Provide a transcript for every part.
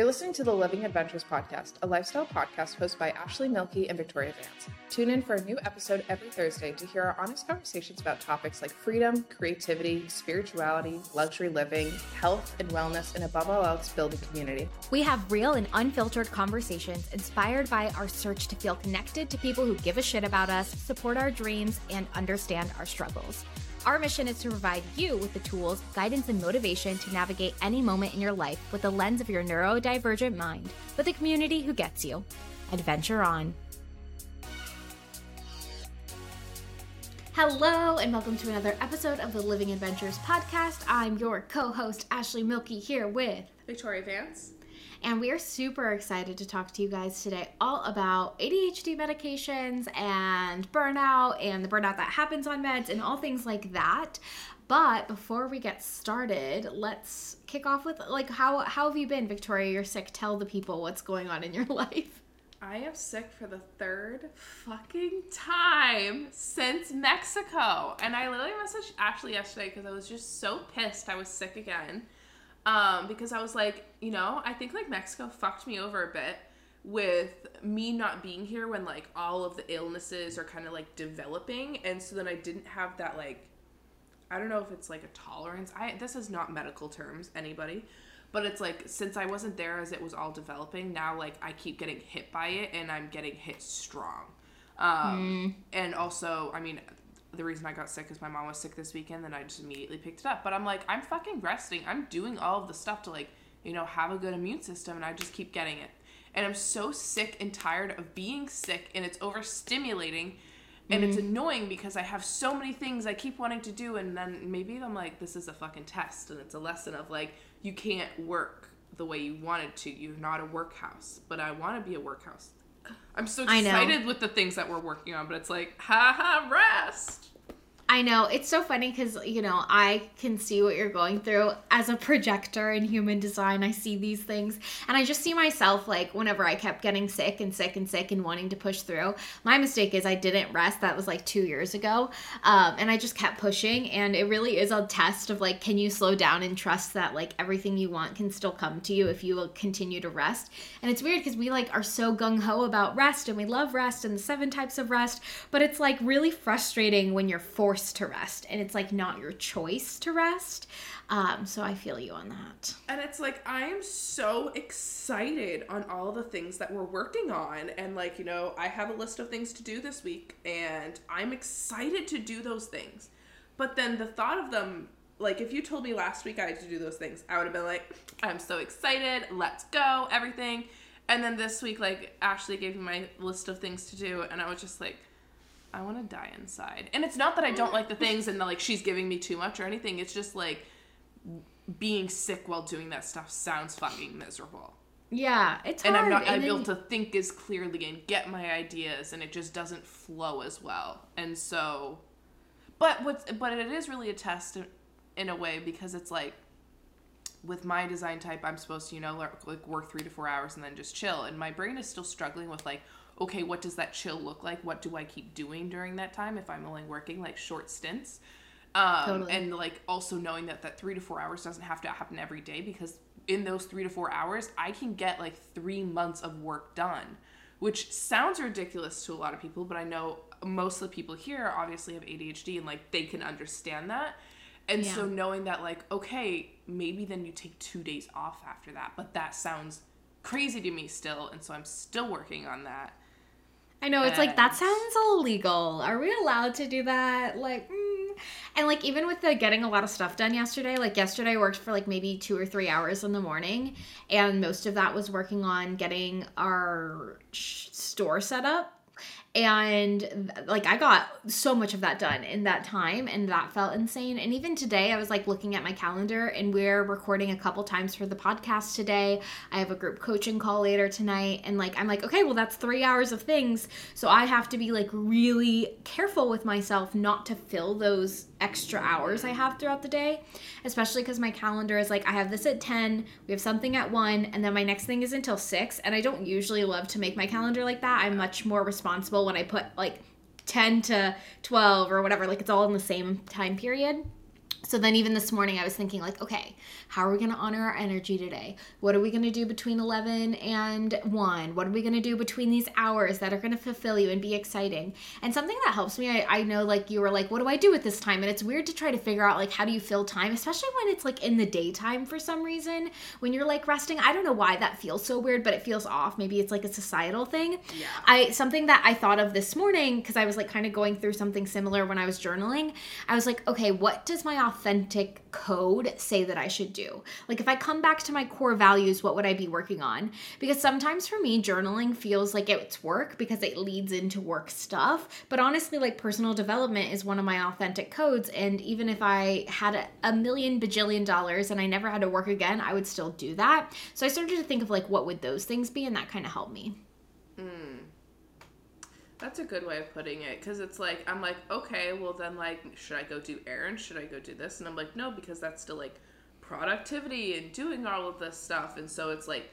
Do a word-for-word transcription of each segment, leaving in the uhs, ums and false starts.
You're listening to the Living Adventures podcast, a lifestyle podcast hosted by Ashley Mielke and Victoria Vance. Tune in for a new episode every Thursday to hear our honest conversations about topics like freedom, creativity, spirituality, luxury living, health and wellness, and above all else, building community. We have real and unfiltered conversations inspired by our search to feel connected to people who give a shit about us, support our dreams, and understand our struggles. Our mission is to provide you with the tools, guidance, and motivation to navigate any moment in your life with the lens of your neurodivergent mind, with a community who gets you. Adventure on. Hello, and welcome to another episode of the Living Adventures podcast. I'm your co-host, Ashley Mielke, here with Victoria Vance. And we are super excited to talk to you guys today all about A D H D medications and burnout and the burnout that happens on meds and all things like that. But before we get started, let's kick off with, like, how, how have you been, Victoria? You're sick. Tell the people what's going on in your life. I am sick for the third fucking time since Mexico. And I literally messaged Ashley yesterday because I was just so pissed I was sick again. Um, because I was like, you know, I think like Mexico fucked me over a bit with me not being here when like all of the illnesses are kind of like developing. And so then I didn't have that, like, I don't know if it's like a tolerance. I, this is not medical terms, anybody, but it's like, since I wasn't there as it was all developing, now like I keep getting hit by it and I'm getting hit strong. Um, mm. And also, I mean, the reason I got sick is my mom was sick this weekend, and I just immediately picked it up. But I'm like, I'm fucking resting. I'm doing all of the stuff to, like, you know, have a good immune system, and I just keep getting it. And I'm so sick and tired of being sick, and it's overstimulating, and mm-hmm. it's annoying because I have so many things I keep wanting to do, and then maybe I'm like, this is a fucking test, and it's a lesson of, like, you can't work the way you wanted to. You're not a workhouse, but I want to be a workhouse. I'm so excited with the things that we're working on, but it's like, ha ha, rest. I know. It's so funny because, you know, I can see what you're going through as a projector in human design. I see these things, and I just see myself, like, whenever I kept getting sick and sick and sick and wanting to push through. My mistake is I didn't rest. That was like two years ago. Um, and I just kept pushing, and it really is a test of, like, can you slow down and trust that, like, everything you want can still come to you if you will continue to rest. And it's weird because we, like, are so gung-ho about rest, and we love rest and the seven types of rest, but it's, like, really frustrating when you're forced to rest, and it's like not your choice to rest. Um, so I feel you on that. And it's like, I am so excited on all the things that we're working on, and, like, you know, I have a list of things to do this week, and I'm excited to do those things. But then the thought of them, like, if you told me last week I had to do those things, I would have been like, I'm so excited, let's go, everything. And then this week, like, Ashley gave me my list of things to do, and I was just like, I want to die inside. And it's not that I don't like the things and that, like, she's giving me too much or anything. It's just, like, being sick while doing that stuff sounds fucking miserable. Yeah, it's hard. And I'm not and able then... to think as clearly and get my ideas, and it just doesn't flow as well. And so, but what's, but it is really a test in, in a way, because it's like, with my design type, I'm supposed to, you know, like, work three to four hours and then just chill. And my brain is still struggling with, like, okay, what does that chill look like? What do I keep doing during that time if I'm only working, like, short stints? Um, totally. And, like, also knowing that that three to four hours doesn't have to happen every day, because in those three to four hours, I can get, like, three months of work done, which sounds ridiculous to a lot of people, but I know most of the people here obviously have A D H D, and, like, they can understand that. And yeah. So knowing that, like, okay, maybe then you take two days off after that, but that sounds crazy to me still, and so I'm still working on that. I know, it's like, that sounds illegal. Are we allowed to do that? Like, mm. And, like, even with the getting a lot of stuff done yesterday, like, yesterday I worked for, like, maybe two or three hours in the morning, and most of that was working on getting our sh- store set up. And, like, I got so much of that done in that time, and that felt insane. And even today I was, like, looking at my calendar, and we're recording a couple times for the podcast today. I have a group coaching call later tonight, and, like, I'm like, okay, well, that's three hours of things. So I have to be, like, really careful with myself not to fill those extra hours I have throughout the day, especially because my calendar is, like, I have this at ten, we have something at one, and then my next thing is until six. And I don't usually love to make my calendar like that. I'm much more responsible when I put, like, ten to twelve or whatever, like, it's all in the same time period. So then even this morning I was thinking like, okay, how are we going to honor our energy today? What are we going to do between eleven and one? What are we going to do between these hours that are going to fulfill you and be exciting? And something that helps me, I, I know like you were like, what do I do with this time? And it's weird to try to figure out like, how do you fill time? Especially when it's like in the daytime for some reason, when you're like resting. I don't know why that feels so weird, but it feels off. Maybe it's like a societal thing. Yeah. I something that I thought of this morning, because I was like kind of going through something similar when I was journaling. I was like, okay, what does my office authentic code say that I should do? Like if I come back to my core values, what would I be working on? Because sometimes for me, journaling feels like it's work because it leads into work stuff. But honestly, like personal development is one of my authentic codes. And even if I had a, a million bajillion dollars and I never had to work again, I would still do that. So I started to think of like, what would those things be? And that kind of helped me. Mm. That's a good way of putting it, because it's like, I'm like, okay, well then like, should I go do errands? Should I go do this? And I'm like, no, because that's still like productivity and doing all of this stuff. And so it's like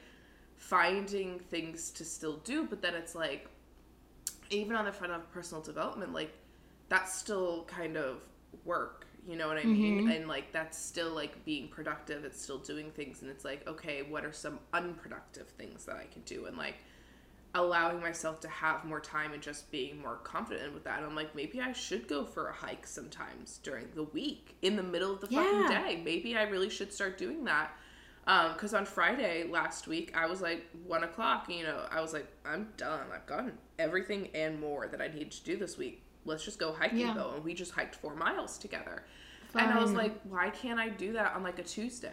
finding things to still do, but then it's like, even on the front of personal development, like that's still kind of work, you know what I mean? Mm-hmm. And like, that's still like being productive. It's still doing things. And it's like, okay, what are some unproductive things that I can do? And like, allowing myself to have more time and just being more confident with that. And I'm like, maybe I should go for a hike sometimes during the week in the middle of the yeah. fucking day. Maybe I really should start doing that. Um, because on Friday last week, I was like one o'clock, you know, I was like, I'm done. I've gotten everything and more that I need to do this week. Let's just go hiking yeah. though. And we just hiked four miles together. Fun. And I was like, why can't I do that on like a Tuesday?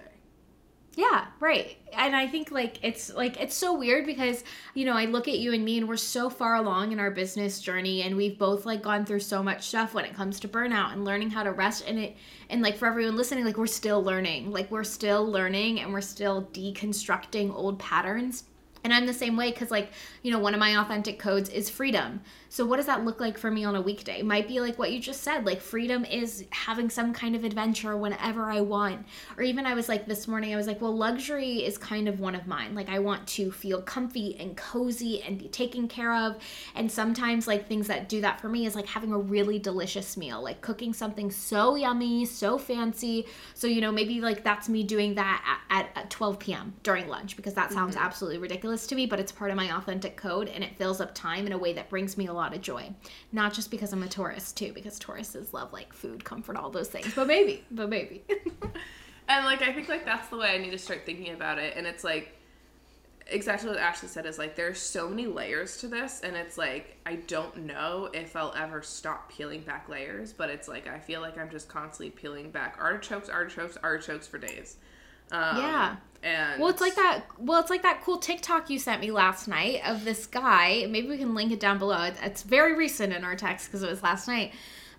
Yeah, right. And I think like it's like it's so weird because, you know, I look at you and me and we're so far along in our business journey and we've both like gone through so much stuff when it comes to burnout and learning how to rest and it and like for everyone listening, like we're still learning. Like we're still learning and we're still deconstructing old patterns. And I'm the same way because, like, you know, one of my authentic codes is freedom. So what does that look like for me on a weekday? It might be like what you just said. Like freedom is having some kind of adventure whenever I want. Or even I was like this morning, I was like, well, luxury is kind of one of mine. Like I want to feel comfy and cozy and be taken care of. And sometimes like things that do that for me is like having a really delicious meal, like cooking something so yummy, so fancy. So, you know, maybe like that's me doing that at, at twelve p.m. during lunch because that sounds mm-hmm. absolutely ridiculous to me, but it's part of my authentic code and it fills up time in a way that brings me a lot of joy. Not just because I'm a Taurus too, because Tauruses love like food, comfort, all those things. But maybe, but maybe. And like I think like that's the way I need to start thinking about it. And it's like exactly what Ashley said is like there's so many layers to this and it's like I don't know if I'll ever stop peeling back layers, but it's like I feel like I'm just constantly peeling back artichokes, artichokes, artichokes for days. Um, yeah. And well, it's like that. Well, it's like that cool TikTok you sent me last night of this guy. Maybe we can link it down below. It's very recent in our text because it was last night.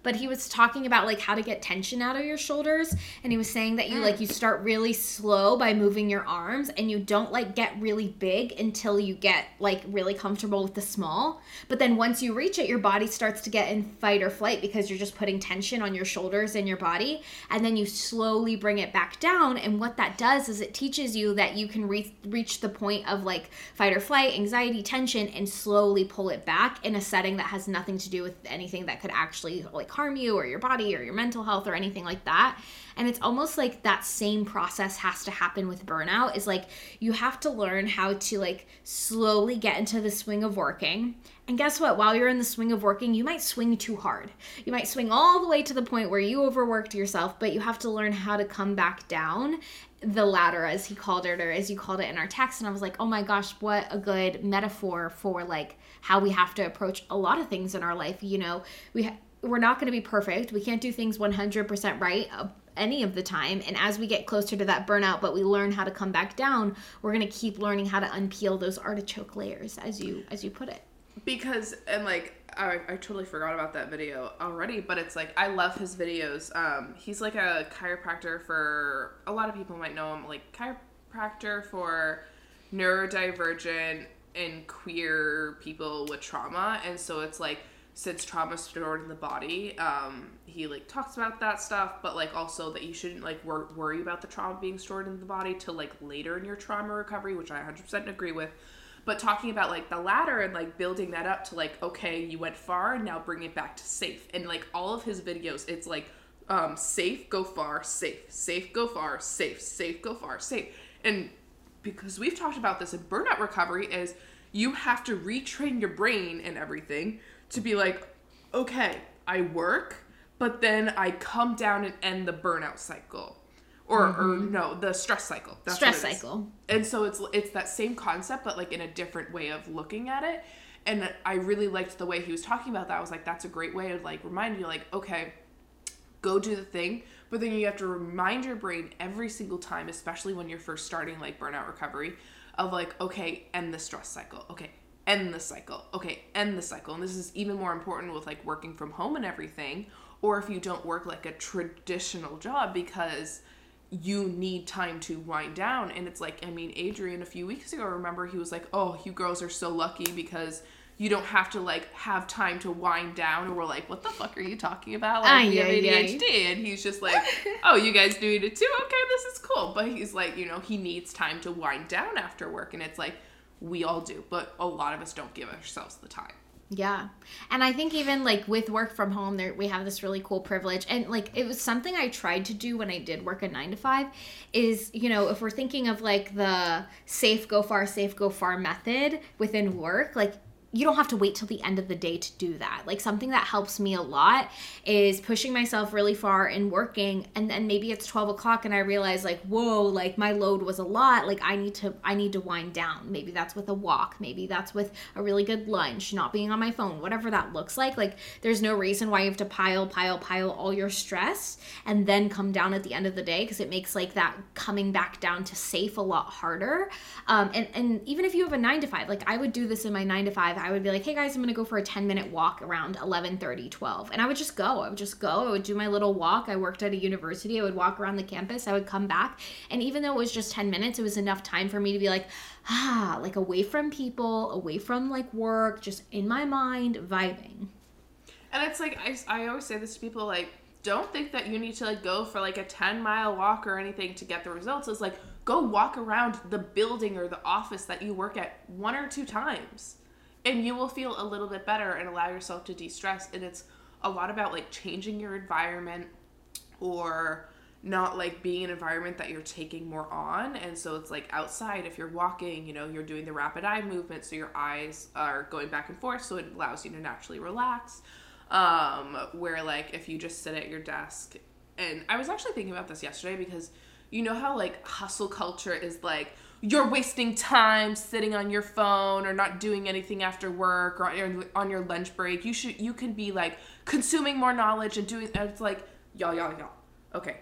But he was talking about like how to get tension out of your shoulders, and he was saying that you like you start really slow by moving your arms, and you don't like get really big until you get like really comfortable with the small. But then once you reach it, your body starts to get in fight or flight because you're just putting tension on your shoulders and your body, and then you slowly bring it back down. And what that does is it teaches you that you can re- reach the point of like fight or flight, anxiety, tension, and slowly pull it back in a setting that has nothing to do with anything that could actually like harm you or your body or your mental health or anything like that. And it's almost like that same process has to happen with burnout is like you have to learn how to like slowly get into the swing of working. And guess what? While you're in the swing of working, you might swing too hard. You might swing all the way to the point where you overworked yourself, but you have to learn how to come back down the ladder, as he called it, or as you called it in our text. And I was like, oh my gosh, what a good metaphor for like how we have to approach a lot of things in our life. You know, we ha- we're not going to be perfect. We can't do things one hundred percent right any of the time. And as we get closer to that burnout, but we learn how to come back down, we're going to keep learning how to unpeel those artichoke layers, as you as you put it. Because, and like, I, I totally forgot about that video already, but it's like, I love his videos. Um, he's like a chiropractor for, a lot of people might know him, like chiropractor for neurodivergent and queer people with trauma. And so it's like, since trauma is stored in the body, um, he, like, talks about that stuff, but, like, also that you shouldn't, like, wor- worry about the trauma being stored in the body till, like, later in your trauma recovery, which I one hundred percent agree with, but talking about, like, the latter and, like, building that up to, like, okay, you went far, now bring it back to safe, and, like, all of his videos, it's, like, um, safe, go far, safe, safe, go far, safe, safe, go far, safe. And because we've talked about this in burnout recovery is you have to retrain your brain and everything to be like, okay, I work, but then I come down and end the burnout cycle. Or, mm-hmm. or no, the stress cycle. That's stress what it is. cycle. And so it's it's that same concept, but like in a different way of looking at it. And I really liked the way he was talking about that. I was like, that's a great way to like remind you, like, okay, go do the thing. But then you have to remind your brain every single time, especially when you're first starting like burnout recovery, of like, okay, end the stress cycle. Okay, end the cycle. Okay, end the cycle. And this is even more important with like working from home and everything. Or if you don't work like a traditional job because you need time to wind down. And it's like, I mean, Adrian, a few weeks ago, I remember he was like, oh, you girls are so lucky because you don't have to like have time to wind down. And we're like, what the fuck are you talking about? Like, you have A D H D. Aye. And he's just like, oh, you guys doing it too? Okay, this is cool. But he's like, you know, he needs time to wind down after work. And it's like, we all do, but a lot of us don't give ourselves the time. Yeah. And I think even like with work from home there, we have this really cool privilege. And like, it was something I tried to do when I did work a nine to five is, you know, if we're thinking of like the safe, go far, safe, go far method within work, like you don't have to wait till the end of the day to do that. Like something that helps me a lot is pushing myself really far and working. And then maybe it's twelve o'clock and I realize like, whoa, like my load was a lot. Like I need to, I need to wind down. Maybe that's with a walk. Maybe that's with a really good lunch, not being on my phone, whatever that looks like. Like there's no reason why you have to pile, pile, pile all your stress and then come down at the end of the day. Cause it makes like that coming back down to safe a lot harder. Um, and, and even if you have a nine to five, like I would do this in my nine to five, I would be like, hey guys, I'm going to go for a ten minute walk around eleven thirty, twelve. And I would just go. I would just go. I would do my little walk. I worked at a university. I would walk around the campus. I would come back. And even though it was just ten minutes, it was enough time for me to be like, ah, like away from people, away from like work, just in my mind, vibing. And it's like, I, I always say this to people, like, don't think that you need to like go for like a ten mile walk or anything to get the results. It's like, go walk around the building or the office that you work at one or two times. And you will feel a little bit better and allow yourself to de-stress. And it's a lot about, like, changing your environment or not, like, being in an environment that you're taking more on. And so it's, like, outside, if you're walking, you know, you're doing the rapid eye movement. So your eyes are going back and forth. So it allows you to naturally relax. Um, where, like, if you just sit at your desk. And I was actually thinking about this yesterday because you know how, like, hustle culture is, like, you're wasting time sitting on your phone or not doing anything after work or on your, on your lunch break. You should, you can be like consuming more knowledge and doing, and it's like, y'all, y'all, y'all. Okay.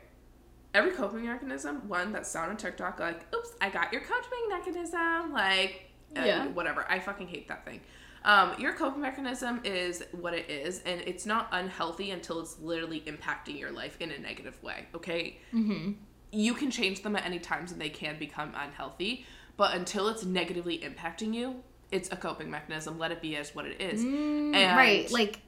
Every coping mechanism, one that sound on TikTok, like, oops, I got your coping mechanism. Like, yeah. Whatever. I fucking hate that thing. Um, your coping mechanism is what it is, and it's not unhealthy until it's literally impacting your life in a negative way. Okay. Mm-hmm. You can change them at any times and they can become unhealthy, but until it's negatively impacting you, it's a coping mechanism. Let it be as what it is. Mm, and right. Like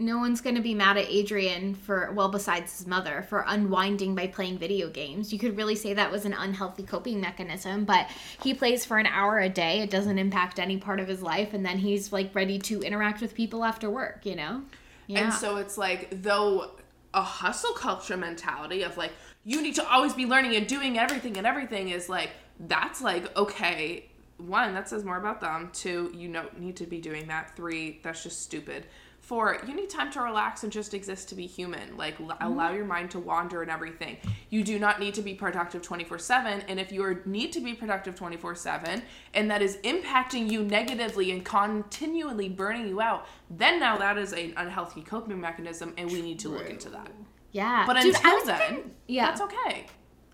no one's going to be mad at Adrian for, well, besides his mother, for unwinding by playing video games. You could really say that was an unhealthy coping mechanism, but he plays for an hour a day. It doesn't impact any part of his life. And then he's like ready to interact with people after work, you know? Yeah. And so it's like, though a hustle culture mentality of like, you need to always be learning and doing everything and everything is like, that's like, okay, one, that says more about them. Two, you don't need to be doing that. Three, that's just stupid. Four, you need time to relax and just exist to be human. Like l- allow your mind to wander and everything. You do not need to be productive twenty-four seven. And if you need to be productive twenty-four seven and that is impacting you negatively and continually burning you out, then now that is an unhealthy coping mechanism and we need to look into that. Yeah. But Dude, until then, even, yeah. that's okay.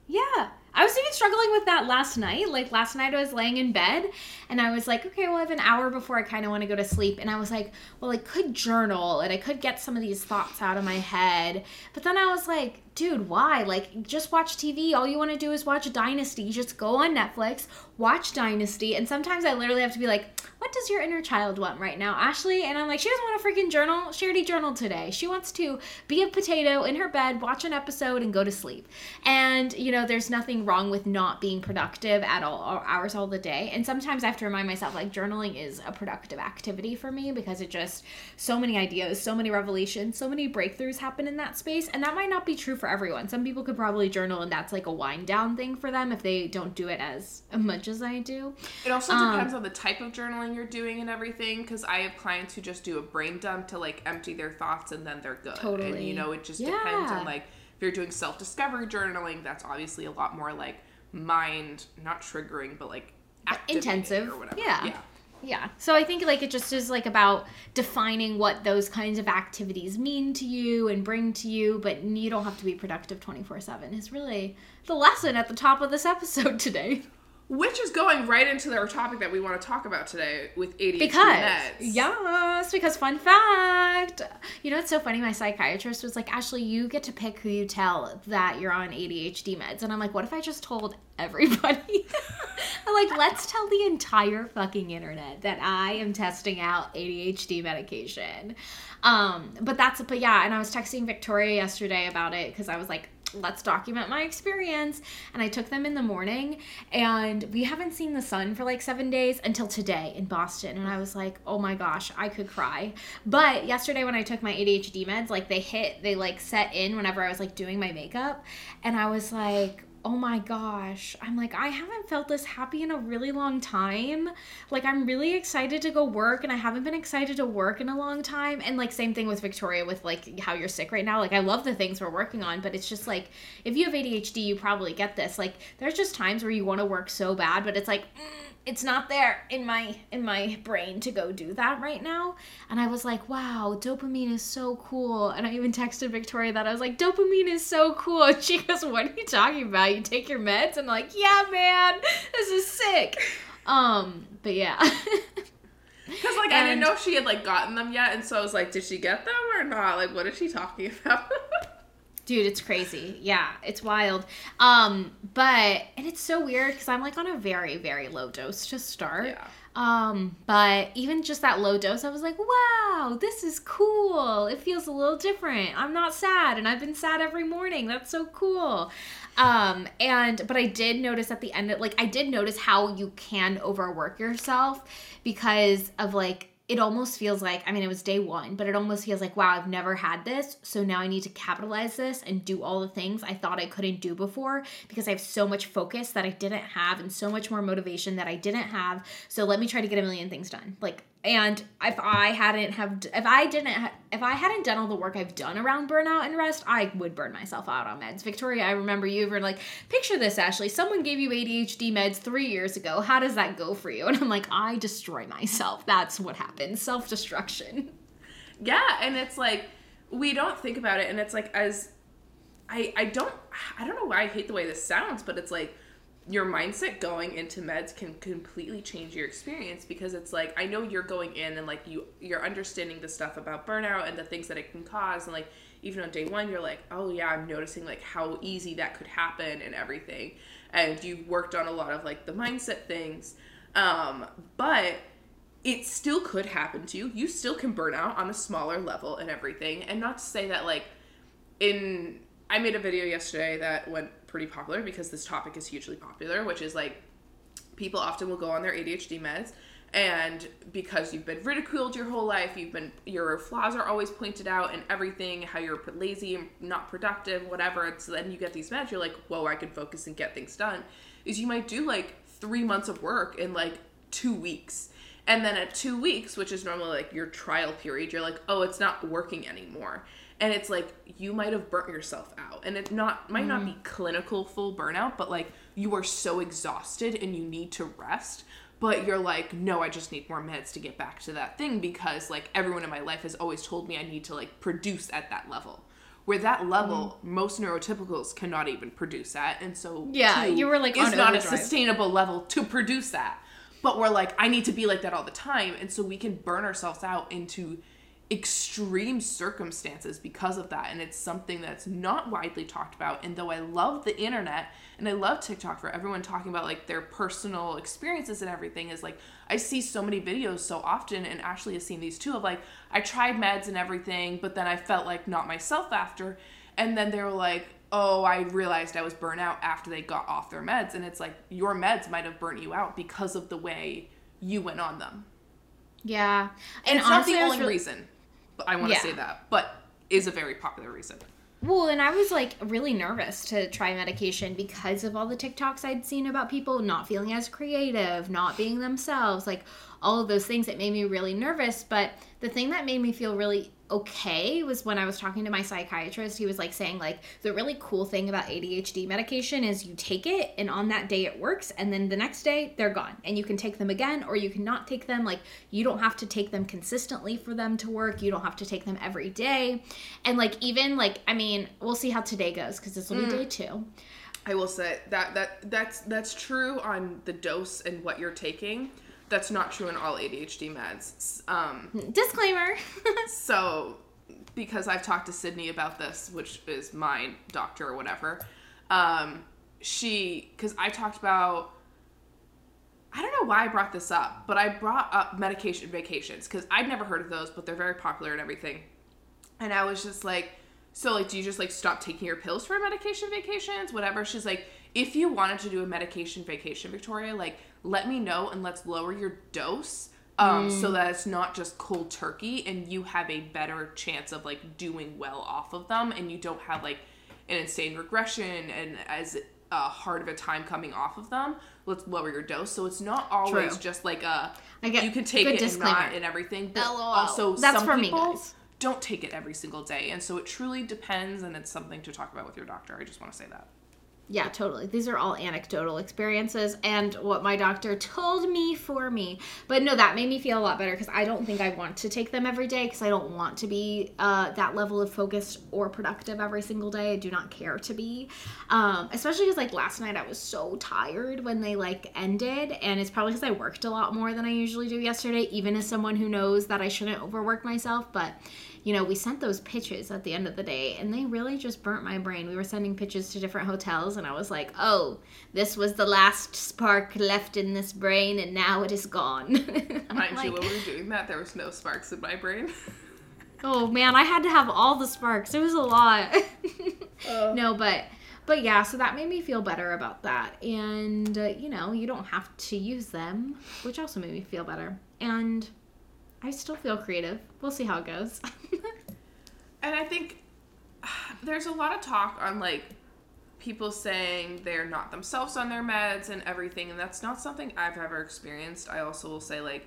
Yeah. I was even struggling with that last night. Like, last night I was laying in bed, and I was like, okay, well, I have an hour before I kind of want to go to sleep. And I was like, well, I could journal, and I could get some of these thoughts out of my head. But then I was like, dude, why? Like, just watch T V. All you want to do is watch Dynasty. Just go on Netflix, watch Dynasty. And sometimes I literally have to be like, what does your inner child want right now, Ashley? And I'm like, she doesn't want to freaking journal. She already journaled today. She wants to be a potato in her bed, watch an episode, and go to sleep. And, you know, there's nothing nothing wrong with not being productive at all hours all the day. And sometimes I have to remind myself, like, journaling is a productive activity for me because it just, so many ideas, so many revelations, so many breakthroughs happen in that space. And that might not be true for everyone. Some people could probably journal and that's like a wind down thing for them if they don't do it as much as I do. It also depends um, on the type of journaling you're doing and everything, because I have clients who just do a brain dump to like empty their thoughts and then they're good. Totally. And you know, it just yeah. depends on like, if you're doing self-discovery journaling, that's obviously a lot more like mind, not triggering, but like intensive or whatever. Yeah. yeah. Yeah. So I think like it just is like about defining what those kinds of activities mean to you and bring to you, but you don't have to be productive twenty-four seven is really the lesson at the top of this episode today. Which is going right into our topic that we want to talk about today with A D H D because, meds. Yes, because fun fact. You know, it's so funny. My psychiatrist was like, Ashley, you get to pick who you tell that you're on A D H D meds. And I'm like, what if I just told everybody? I'm like, let's tell the entire fucking internet that I am testing out A D H D medication. Um, but that's, but yeah, and I was texting Victoria yesterday about it because I was like, let's document my experience. And I took them in the morning and we haven't seen the sun for like seven days until today in Boston. And I was like, oh my gosh, I could cry. But yesterday when I took my A D H D meds, like they hit, they like set in whenever I was like doing my makeup. And I was like, oh my gosh, I'm like, I haven't felt this happy in a really long time. Like, I'm really excited to go work, and I haven't been excited to work in a long time. And like, same thing with Victoria with like how you're sick right now. Like, I love the things we're working on, but it's just like, if you have A D H D, you probably get this. Like, there's just times where you want to work so bad, but it's like, mm, it's not there in my in my brain to go do that right now. And I was like, wow, dopamine is so cool. And I even texted Victoria that I was like, dopamine is so cool. And she goes, what are you talking about? You take your meds? And like, yeah, man, this is sick. Um, but yeah. Because, like, and, I didn't know if she had, like, gotten them yet. And so I was like, did she get them or not? Like, what is she talking about? Dude, it's crazy. Yeah, it's wild. Um, but, and it's so weird because I'm, like, on a very, very low dose to start. Yeah. Um, but even just that low dose, I was like, wow, this is cool. It feels a little different. I'm not sad, and I've been sad every morning. That's so cool. Um, and, but I did notice at the end of, like, I did notice how you can overwork yourself because of, like, it almost feels like, I mean, it was day one, but it almost feels like, wow, I've never had this. So now I need to capitalize this and do all the things I thought I couldn't do before because I have so much focus that I didn't have and so much more motivation that I didn't have. So let me try to get a million things done. Like, and if I hadn't have, if I didn't, ha- if I hadn't done all the work I've done around burnout and rest, I would burn myself out on meds. Victoria, I remember you were like, picture this, Ashley, someone gave you A D H D meds three years ago. How does that go for you? And I'm like, I destroy myself. That's what happens. Self-destruction. Yeah. And it's like, we don't think about it. And it's like, as I, I don't, I don't know why I hate the way this sounds, but it's like, your mindset going into meds can completely change your experience because it's like, I know you're going in and like you, you're understanding the stuff about burnout and the things that it can cause. And like, even on day one, you're like, oh yeah, I'm noticing like how easy that could happen and everything. And you worked on a lot of like the mindset things. Um, but it still could happen to you. You still can burn out on a smaller level and everything. And not to say that like in, I made a video yesterday that went pretty popular because this topic is hugely popular, which is like people often will go on their A D H D meds and because you've been ridiculed your whole life, you've been, your flaws are always pointed out and everything, how you're lazy and not productive, whatever. And so then you get these meds, you're like, whoa, I can focus and get things done. Is you might do like three months of work in like two weeks. And then at two weeks, which is normally like your trial period, you're like, oh, it's not working anymore. And it's like, you might have burnt yourself out. And it not might not be clinical full burnout, but like you are so exhausted and you need to rest. But you're like, no, I just need more meds to get back to that thing because like everyone in my life has always told me I need to like produce at that level. Where that level, mm. most neurotypicals cannot even produce at. And so yeah, you were like, it's not a sustainable level to produce at. But we're like, I need to be like that all the time. And so we can burn ourselves out into extreme circumstances because of that. And it's something that's not widely talked about. And though I love the internet and I love TikTok for everyone talking about like their personal experiences and everything, is like I see so many videos so often, and Ashley has seen these too, of like I tried meds and everything, but then I felt like not myself after. And then they were like, oh, I realized I was burnt out after they got off their meds. And it's like, your meds might have burnt you out because of the way you went on them. Yeah. And, and it's honestly, not the only really... reason, but I want to yeah. say that, but is a very popular reason. Well, and I was, like, really nervous to try medication because of all the TikToks I'd seen about people not feeling as creative, not being themselves, like, all of those things that made me really nervous. But the thing that made me feel really okay was when I was talking to my psychiatrist, he was, like, saying, like, the really cool thing about A D H D medication is you take it, and on that day it works, and then the next day they're gone. And you can take them again, or you can not take them. Like, you don't have to take them consistently for them to work. You don't have to take them every day. And, like, even, like, I mean, we'll see how today goes, because this will mm. be day two. I will say that that that's that's true on the dose and what you're taking. That's not true in all A D H D meds. Um, Disclaimer. So, because I've talked to Sydney about this, which is my doctor or whatever, um, she, because I talked about, I don't know why I brought this up, but I brought up medication vacations, because I'd never heard of those, but they're very popular and everything. And I was just like, so, like, do you just, like, stop taking your pills for medication vacations, whatever? She's like, if you wanted to do a medication vacation, Victoria, like, let me know and let's lower your dose um, mm. so that it's not just cold turkey and you have a better chance of, like, doing well off of them and you don't have, like, an insane regression and as uh, hard of a time coming off of them. Let's lower your dose. So it's not always True. just, like, a, I get, you can take it disclaimer. and not and everything. But L O L also That's some for people me, guys. don't take it every single day. And so it truly depends, and it's something to talk about with your doctor. I just want to say that. Yeah, totally. These are all anecdotal experiences and what my doctor told me for me. But no, that made me feel a lot better because I don't think I want to take them every day because I don't want to be uh, that level of focused or productive every single day. I do not care to be. Um, especially because, like, last night I was so tired when they, like, ended. And it's probably because I worked a lot more than I usually do yesterday, even as someone who knows that I shouldn't overwork myself. But... you know, we sent those pitches at the end of the day, and they really just burnt my brain. We were sending pitches to different hotels, and I was like, oh, this was the last spark left in this brain, and now it is gone. Mind like, you, when we were doing that, there was no sparks in my brain. Oh, man, I had to have all the sparks. It was a lot. uh. No, but... But yeah, so that made me feel better about that. And, uh, you know, you don't have to use them, which also made me feel better. And... I still feel creative. We'll see how it goes. And I think uh, there's a lot of talk on, like, people saying they're not themselves on their meds and everything, and that's not something I've ever experienced. I also will say, like,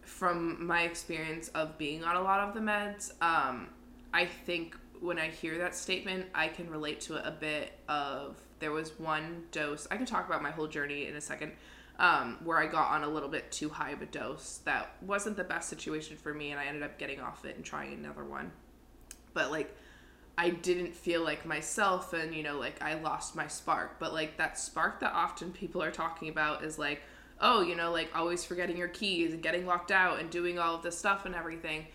from my experience of being on a lot of the meds, um, I think when I hear that statement, I can relate to it a bit of there was one dose. I can talk about my whole journey in a second. Um, where I got on a little bit too high of a dose that wasn't the best situation for me, and I ended up getting off it and trying another one. But, like, I didn't feel like myself, and, you know, like, I lost my spark. But, like, that spark that often people are talking about is, like, oh, you know, like, always forgetting your keys and getting locked out and doing all of this stuff and everything.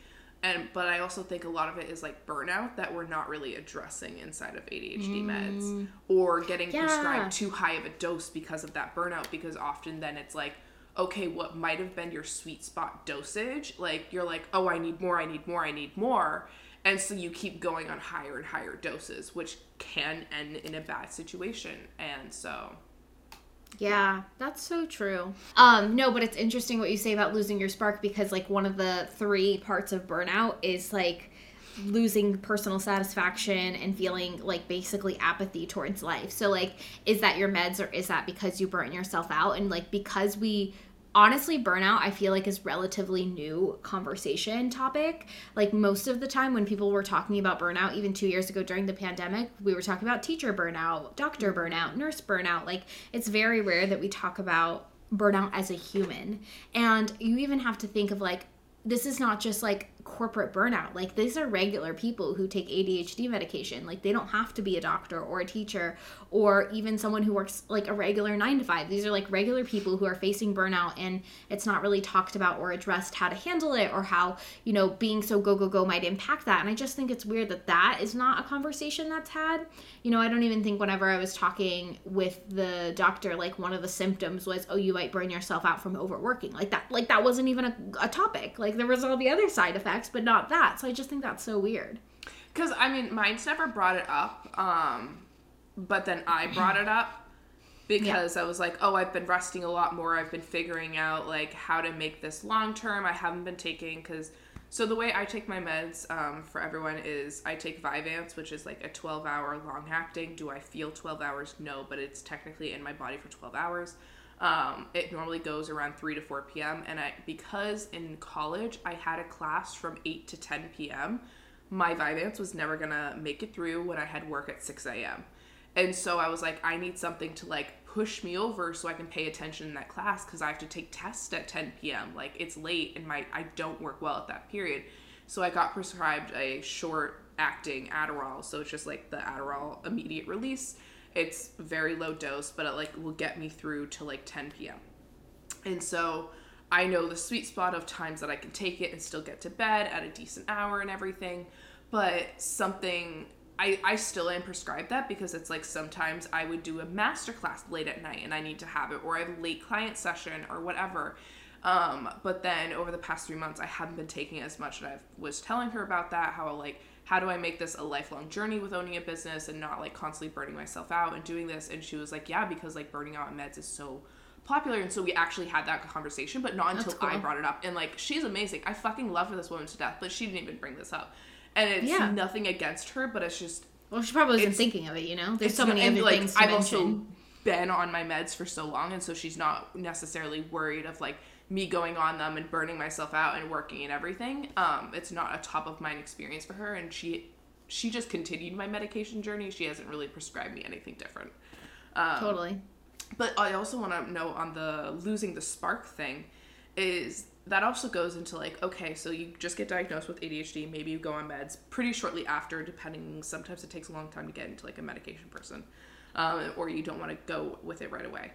And but I also think a lot of it is, like, burnout that we're not really addressing inside of A D H D mm. meds or getting yeah. prescribed too high of a dose because of that burnout, because often then it's like, okay, what might have been your sweet spot dosage, like, you're like, oh, I need more, I need more, I need more. And so you keep going on higher and higher doses, which can end in a bad situation. And so... yeah, that's so true. Um, no, but it's interesting what you say about losing your spark, because, like, one of the three parts of burnout is, like, losing personal satisfaction and feeling, like, basically apathy towards life. So, like, is that your meds, or is that because you burnt yourself out? And, like, because we... honestly, burnout, I feel like, is relatively new conversation topic. Like, most of the time when people were talking about burnout, even two years ago during the pandemic, we were talking about teacher burnout, doctor burnout, nurse burnout. Like, it's very rare that we talk about burnout as a human. And you even have to think of, like, this is not just, like, corporate burnout. Like, these are regular people who take A D H D medication. Like, they don't have to be a doctor or a teacher or even someone who works, like, a regular nine to five. These are, like, regular people who are facing burnout, and it's not really talked about or addressed how to handle it or how, you know, being so go, go, go might impact that. And I just think it's weird that that is not a conversation that's had. You know, I don't even think whenever I was talking with the doctor, like, one of the symptoms was, oh, you might burn yourself out from overworking. Like that, like that wasn't even a, a topic. Like, there was all the other side effects, but not that. So I just think that's so weird. Because, I mean, mine's never brought it up, um, but then I brought it up because yeah. I was like, oh, I've been resting a lot more. I've been figuring out, like, how to make this long-term. I haven't been taking, because, so the way I take my meds um, for everyone is I take Vyvanse, which is, like, a twelve-hour long-acting. Do I feel twelve hours? No, but it's technically in my body for twelve hours. Um, it normally goes around three to four p.m. And I, because in college I had a class from eight to ten p.m., my Vyvanse was never going to make it through when I had work at six a.m. And so I was like, I need something to like push me over so I can pay attention in that class because I have to take tests at ten p.m. Like it's late and my I don't work well at that period. So I got prescribed a short acting Adderall. So it's just like the Adderall immediate release. It's very low dose, but it like will get me through to like ten p.m. And so I know the sweet spot of times that I can take it and still get to bed at a decent hour and everything. But something, I, I still am prescribed that because it's like sometimes I would do a masterclass late at night and I need to have it, or I have a late client session or whatever. Um, but then over the past three months, I haven't been taking it as much, and I was telling her about that, how like, how do I make this a lifelong journey with owning a business and not like constantly burning myself out and doing this? And she was like, yeah, because like burning out on meds is so popular. And so we actually had that conversation, but not until cool. I brought it up. And like, she's amazing. I fucking love her, this woman, to death, but she didn't even bring this up. And it's yeah. nothing against her, but it's just, well, she probably wasn't thinking of it, you know? There's so many other like, things to I've mention. Also been on my meds for so long, and so she's not necessarily worried of like me going on them and burning myself out and working and everything. Um, it's not a top of mind experience for her, and she she just continued my medication journey. She hasn't really prescribed me anything different. Um, totally. But I also want to know on the losing the spark thing is that also goes into like, okay, so you just get diagnosed with A D H D. Maybe you go on meds pretty shortly after, depending. Sometimes it takes a long time to get into like a medication person, um, or you don't want to go with it right away.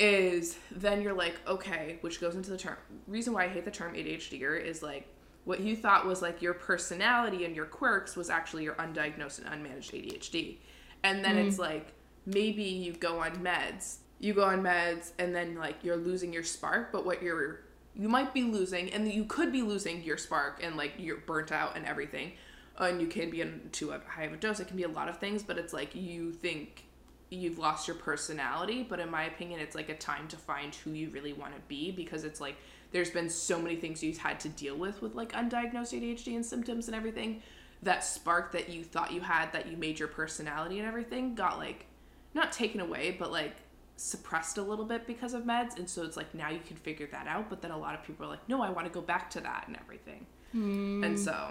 Is then you're like, okay, which goes into the term. Reason why I hate the term A D H D-er is like what you thought was like your personality and your quirks was actually your undiagnosed and unmanaged A D H D. And then mm. it's like, maybe you go on meds, you go on meds and then like you're losing your spark, but what you're, you might be losing, and you could be losing your spark and like you're burnt out and everything. And you can be in too high of a dose. It can be a lot of things, but it's like, you think you've lost your personality, but in my opinion, it's like a time to find who you really want to be, because it's like, there's been so many things you've had to deal with, with like undiagnosed A D H D and symptoms and everything. That spark that you thought you had, that you made your personality and everything, got like, not taken away, but like suppressed a little bit because of meds. And so it's like, now you can figure that out. But then a lot of people are like, no, I want to go back to that and everything. Mm. And so,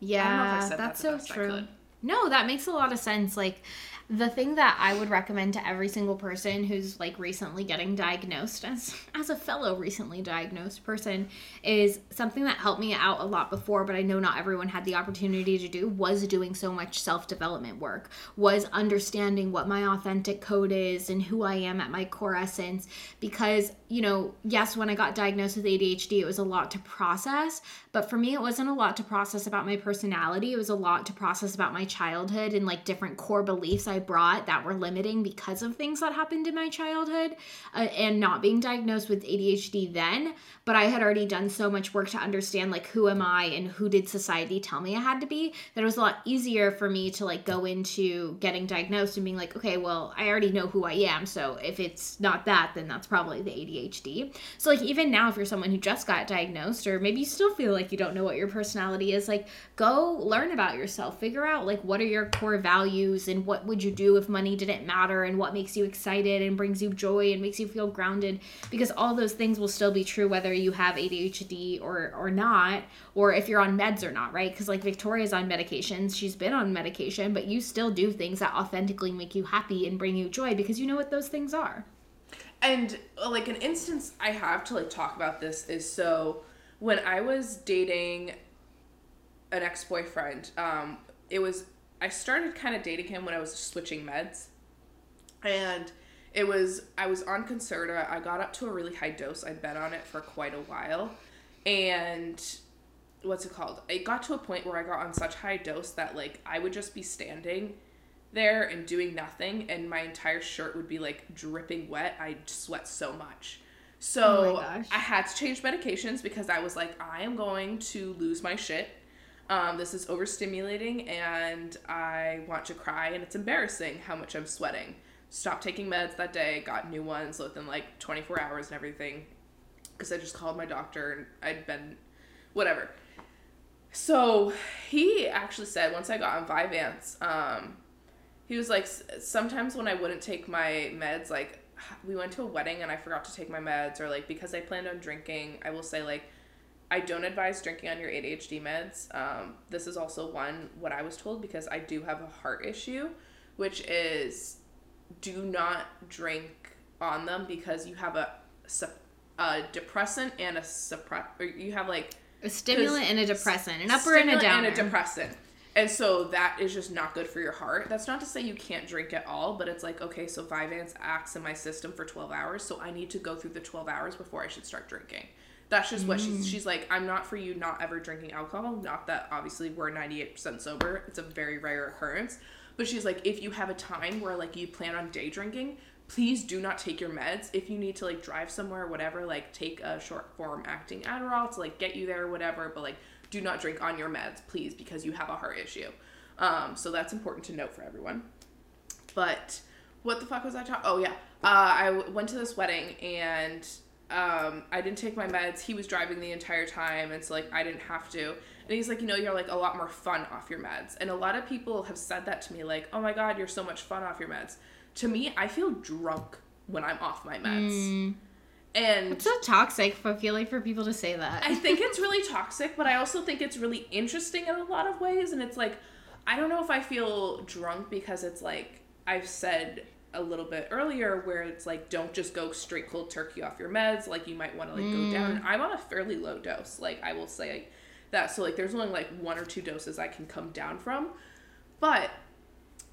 yeah, I don't know if I said that's that the best so true. I could. No, that makes a lot of sense. Like, the thing that I would recommend to every single person who's like recently getting diagnosed, as as a fellow recently diagnosed person, is something that helped me out a lot before, but I know not everyone had the opportunity to do, was doing so much self-development work, was understanding what my authentic code is and who I am at my core essence. Because, you know, yes, when I got diagnosed with A D H D, it was a lot to process, but for me, it wasn't a lot to process about my personality. It was a lot to process about my childhood and like different core beliefs I brought that were limiting because of things that happened in my childhood, uh, and not being diagnosed with A D H D then, but I had already done so much work to understand like who am I and who did society tell me I had to be, that it was a lot easier for me to like go into getting diagnosed and being like, okay, well, I already know who I am, so if it's not that, then that's probably the A D H D. So like even now, if you're someone who just got diagnosed, or maybe you still feel like you don't know what your personality is, like go learn about yourself, figure out like what are your core values and what would you do if money didn't matter, and what makes you excited and brings you joy and makes you feel grounded, because all those things will still be true whether you have A D H D or or not, or if you're on meds or not, right? Because like Victoria's on medications, she's been on medication, but you still do things that authentically make you happy and bring you joy because you know what those things are. And like an instance I have to like talk about this is, so when I was dating an ex-boyfriend, um it was I started kind of dating him when I was switching meds, and it was, I was on Concerta. I got up to a really high dose. I'd been on it for quite a while, and what's it called? It got to a point where I got on such high dose that like I would just be standing there and doing nothing, and my entire shirt would be like dripping wet. I'd sweat so much. So oh my gosh. I had to change medications because I was like, I am going to lose my shit. Um, this is overstimulating and I want to cry and it's embarrassing how much I'm sweating. Stopped taking meds that day, got new ones within like twenty-four hours and everything, because I just called my doctor and I'd been whatever. So he actually said once I got on Vyvanse, um, he was like, sometimes when I wouldn't take my meds, like we went to a wedding and I forgot to take my meds, or like because I planned on drinking, I will say like, I don't advise drinking on your A D H D meds. Um, this is also one, what I was told, because I do have a heart issue, which is do not drink on them because you have a, a depressant and a suppress, or you have like a stimulant and a depressant, an upper and a downer. And a depressant. And so that is just not good for your heart. That's not to say you can't drink at all, but it's like, okay, so Vyvanse acts in my system for twelve hours, so I need to go through the twelve hours before I should start drinking. That's just what she's, she's like, I'm not for you not ever drinking alcohol. Not that obviously we're ninety-eight percent sober. It's a very rare occurrence. But she's like, if you have a time where like you plan on day drinking, please do not take your meds. If you need to like drive somewhere or whatever, like take a short form acting Adderall to like get you there or whatever. But like do not drink on your meds, please, because you have a heart issue. Um, so that's important to note for everyone. But what the fuck was I talking? Oh yeah. Uh, I w- went to this wedding and... Um, I didn't take my meds. He was driving the entire time. And so like, I didn't have to. And he's like, you know, you're like a lot more fun off your meds. And a lot of people have said that to me, like, oh my God, you're so much fun off your meds. To me, I feel drunk when I'm off my meds. Mm. And it's so toxic, I feel like, for people to say that. I think it's really toxic, but I also think it's really interesting in a lot of ways. And it's like, I don't know if I feel drunk because it's like, I've said a little bit earlier where it's like, don't just go straight cold turkey off your meds, like you might want to like mm. go down. I'm on a fairly low dose, like I will say like, that, so like there's only like one or two doses I can come down from, but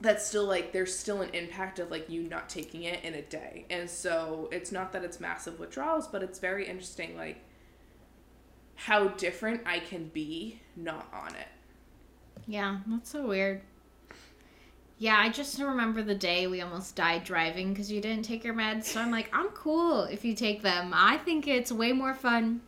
that's still like there's still an impact of like you not taking it in a day. And so it's not that it's massive withdrawals, but it's very interesting like how different I can be not on it. Yeah, that's so weird. Yeah, I just remember the day we almost died driving because you didn't take your meds. So I'm like, I'm cool if you take them. I think it's way more fun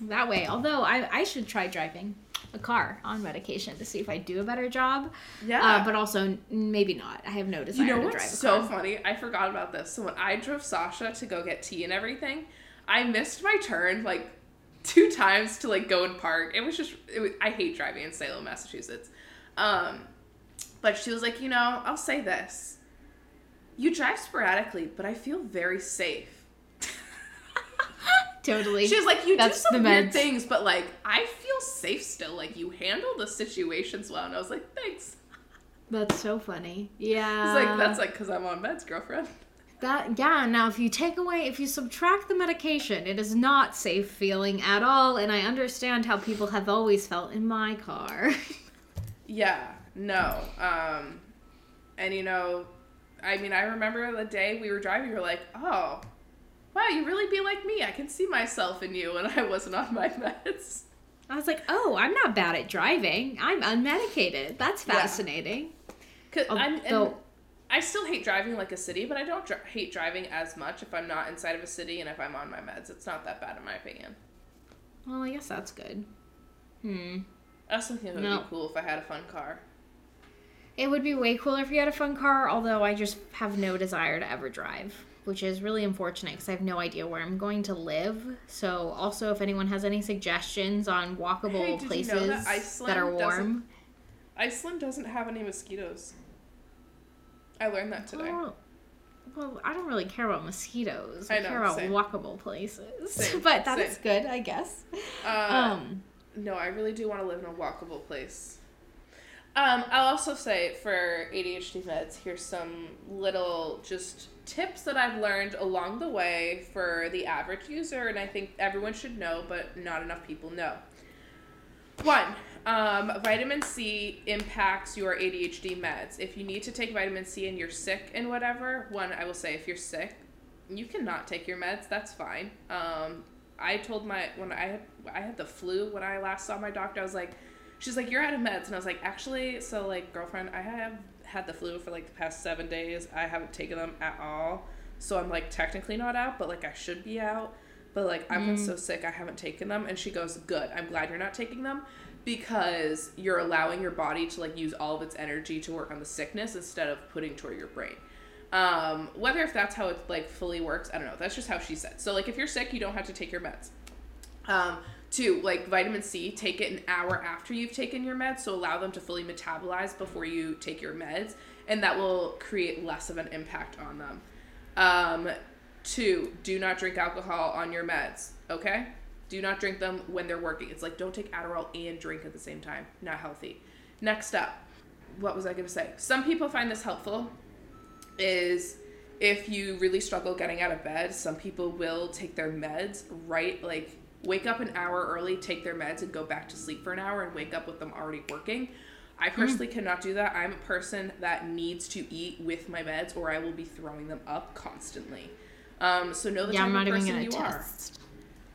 that way. Although I, I should try driving a car on medication to see if I do a better job. Yeah. Uh, but also maybe not. I have no desire to drive a car. You know what's so funny? I forgot about this. So when I drove Sasha to go get tea and everything, I missed my turn like two times to like go and park. It was just, it was, I hate driving in Salem, Massachusetts. Um... But she was like, you know, I'll say this. You drive sporadically, but I feel very safe. Totally. She was like, you That's do some weird things, but, like, I feel safe still. Like, you handle the situations well. And I was like, thanks. That's so funny. Yeah. It's like, that's like, because I'm on meds, girlfriend. That, yeah, now if you take away, if you subtract the medication, it is not safe feeling at all. And I understand how people have always felt in my car. Yeah. No, um, and you know, I mean, I remember the day we were driving, we were like, oh, wow, you really be like me. I can see myself in you when I wasn't on my meds. I was like, oh, I'm not bad at driving. I'm unmedicated. That's fascinating. Yeah. Cause I'm, and I still hate driving like a city, but I don't dr- hate driving as much if I'm not inside of a city and if I'm on my meds. It's not that bad in my opinion. Well, I guess that's good. Hmm. I also think it would no. be cool if I had a fun car. It would be way cooler if you had a fun car, although I just have no desire to ever drive, which is really unfortunate because I have no idea where I'm going to live. So also, if anyone has any suggestions on walkable hey, did places you know that Iceland that are warm. Doesn't, Iceland doesn't have any mosquitoes. I learned that today. Well, well I don't really care about mosquitoes. I, I know, care about same. walkable places. Same, but that same. is good, I guess. Uh, um, no, I really do want to live in a walkable place. Um, I'll also say for A D H D meds, here's some little just tips that I've learned along the way for the average user, and I think everyone should know, but not enough people know. One, um, vitamin C impacts your A D H D meds. If you need to take vitamin C and you're sick and whatever, one, I will say if you're sick, you cannot take your meds. That's fine. Um, I told my, when I had, I had the flu when I last saw my doctor, I was like, she's like, you're out of meds. And I was like, actually, so, like, girlfriend, I have had the flu for, like, the past seven days. I haven't taken them at all. So I'm, like, technically not out, but, like, I should be out. But, like, I've been mm. so sick I haven't taken them. And she goes, good. I'm glad you're not taking them because you're allowing your body to like use all of its energy to work on the sickness instead of putting toward your brain. Um, whether if that's how it like fully works, I don't know. That's just how she said. So like if you're sick, you don't have to take your meds. Um, two, like vitamin C, take it an hour after you've taken your meds. So allow them to fully metabolize before you take your meds, and that will create less of an impact on them. Um, two, do not drink alcohol on your meds. Okay. Do not drink them when they're working. It's like, don't take Adderall and drink at the same time. Not healthy. Next up, what was I going to say? Some people find this helpful is if you really struggle getting out of bed, some people will take their meds, right? Like wake up an hour early, take their meds and go back to sleep for an hour and wake up with them already working. I personally mm. cannot do that. I'm a person that needs to eat with my meds or I will be throwing them up constantly. Um, so know the yeah, type I'm not of person even you test. are.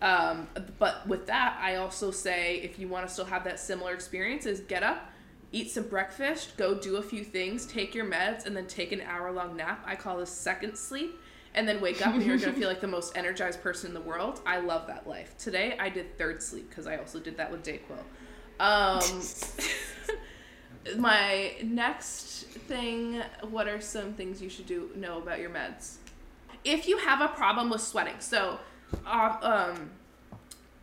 Um, but with that, I also say if you want to still have that similar experience is get up, eat some breakfast, go do a few things, take your meds, and then take an hour-long nap. I call this second sleep. And then wake up and you're going to feel like the most energized person in the world. I love that life. Today, I did third sleep because I also did that with Dayquil. Um, my next thing, what are some things you should do know about your meds? If you have a problem with sweating. So... Um, um,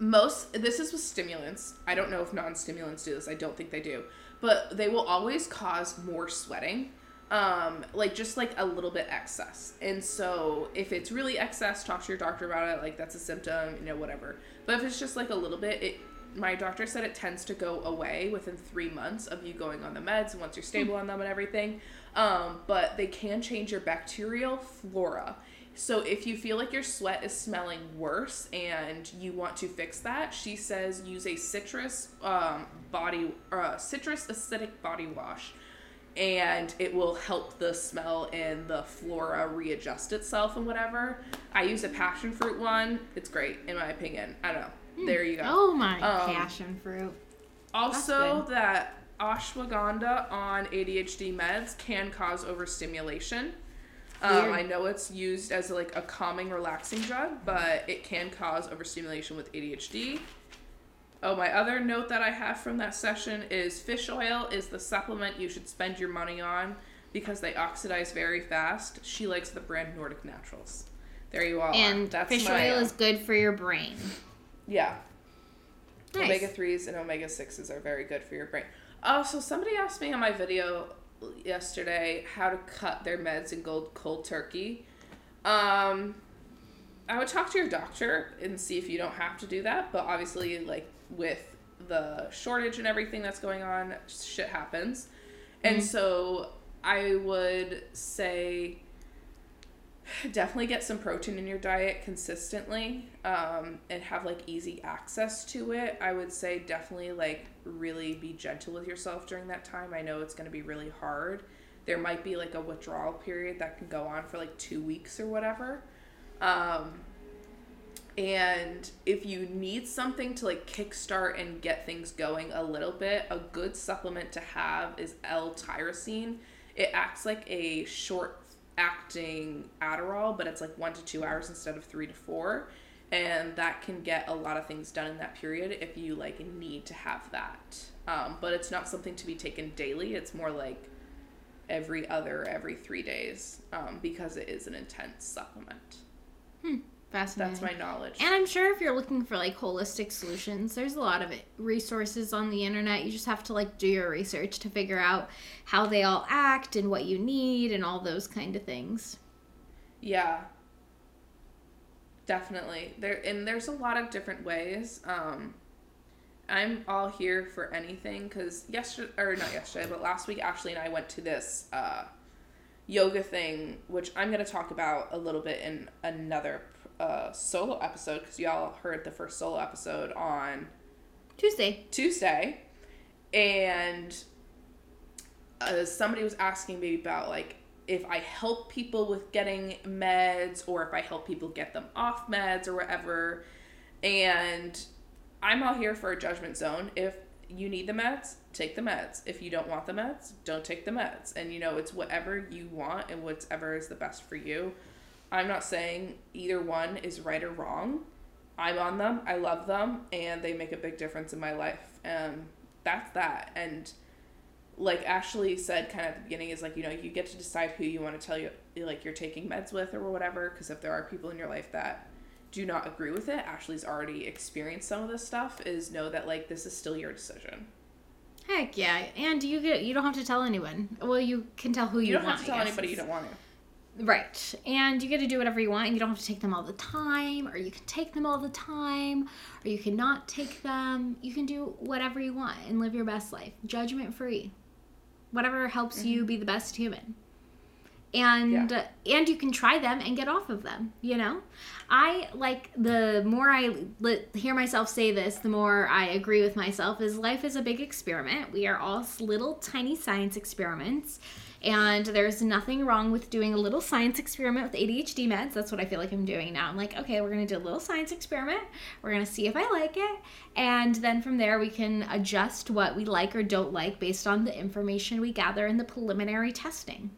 most, this is with stimulants. I don't know if non-stimulants do this. I don't think they do, but they will always cause more sweating. Um, like just like a little bit excess. And so if it's really excess, talk to your doctor about it. Like that's a symptom, you know, whatever. But if it's just like a little bit, it, my doctor said it tends to go away within three months of you going on the meds once you're stable on them and everything. Um, but they can change your bacterial flora. So if you feel like your sweat is smelling worse and you want to fix that, she says use a citrus um, body uh, citrus acidic body wash, and it will help the smell and the flora readjust itself and whatever. I use a passion fruit one. It's great in my opinion. I don't know. Mm. There you go. Oh my um, passion fruit. Also, that ashwagandha on A D H D meds can cause overstimulation. Um, I know it's used as like a calming, relaxing drug, but it can cause overstimulation with A D H D. Oh, my other note that I have from that session is fish oil is the supplement you should spend your money on because they oxidize very fast. She likes the brand Nordic Naturals. There you all and are. And fish my, oil is good for your brain. Yeah. Nice. omega threes and omega sixes are very good for your brain. Also, somebody asked me on my video yesterday how to cut their meds and go cold turkey. um I would talk to your doctor and see if you don't have to do that, but obviously like with the shortage and everything that's going on, shit happens. And mm-hmm. so I would say definitely get some protein in your diet consistently, um, and have like easy access to it. I would say definitely like really be gentle with yourself during that time. I know it's going to be really hard. There might be like a withdrawal period that can go on for like two weeks or whatever. Um, and if you need something to like kickstart and get things going a little bit, a good supplement to have is L-tyrosine. It acts like a short acting Adderall, but it's like one to two hours instead of three to four, and that can get a lot of things done in that period if you like need to have that. Um, but it's not something to be taken daily. It's more like every other, every three days, um, because it is an intense supplement. Hmm. Fascinating. That's my knowledge. And I'm sure if you're looking for like holistic solutions, there's a lot of it, resources on the internet. You just have to like do your research to figure out how they all act and what you need and all those kind of things. Yeah, definitely. There and there's a lot of different ways. Um, I'm all here for anything because yesterday or not yesterday, but last week Ashley and I went to this uh, yoga thing, which I'm going to talk about a little bit in another. Uh, solo episode, because y'all heard the first solo episode on Tuesday. Tuesday, and uh, somebody was asking me about like if I help people with getting meds or if I help people get them off meds or whatever. And I'm all here for a judgment zone. If you need the meds, take the meds. If you don't want the meds, don't take the meds. And you know, it's whatever you want and whatever is the best for you. I'm not saying either one is right or wrong. I'm on them. I love them. And they make a big difference in my life. Um, that's that. And like Ashley said kind of at the beginning is like, you know, you get to decide who you want to tell you, like, you're taking meds with or whatever, because if there are people in your life that do not agree with it, Ashley's already experienced some of this stuff, is know that, like, this is still your decision. Heck yeah. And you get, you don't have to tell anyone. Well, you can tell who you, you want. You don't have to tell anybody you don't want to. Right. And you get to do whatever you want, and you don't have to take them all the time, or you can take them all the time, or you can not take them. You can do whatever you want and live your best life. Judgment free. Whatever helps mm-hmm. you be the best human. And yeah. and you can try them and get off of them, you know? I, like, the more I li- hear myself say this, the more I agree with myself, is life is a big experiment. We are all little tiny science experiments. And there's nothing wrong with doing a little science experiment with A D H D meds. That's what I feel like I'm doing now. I'm like, okay, we're going to do a little science experiment. We're going to see if I like it. And then from there, we can adjust what we like or don't like based on the information we gather in the preliminary testing.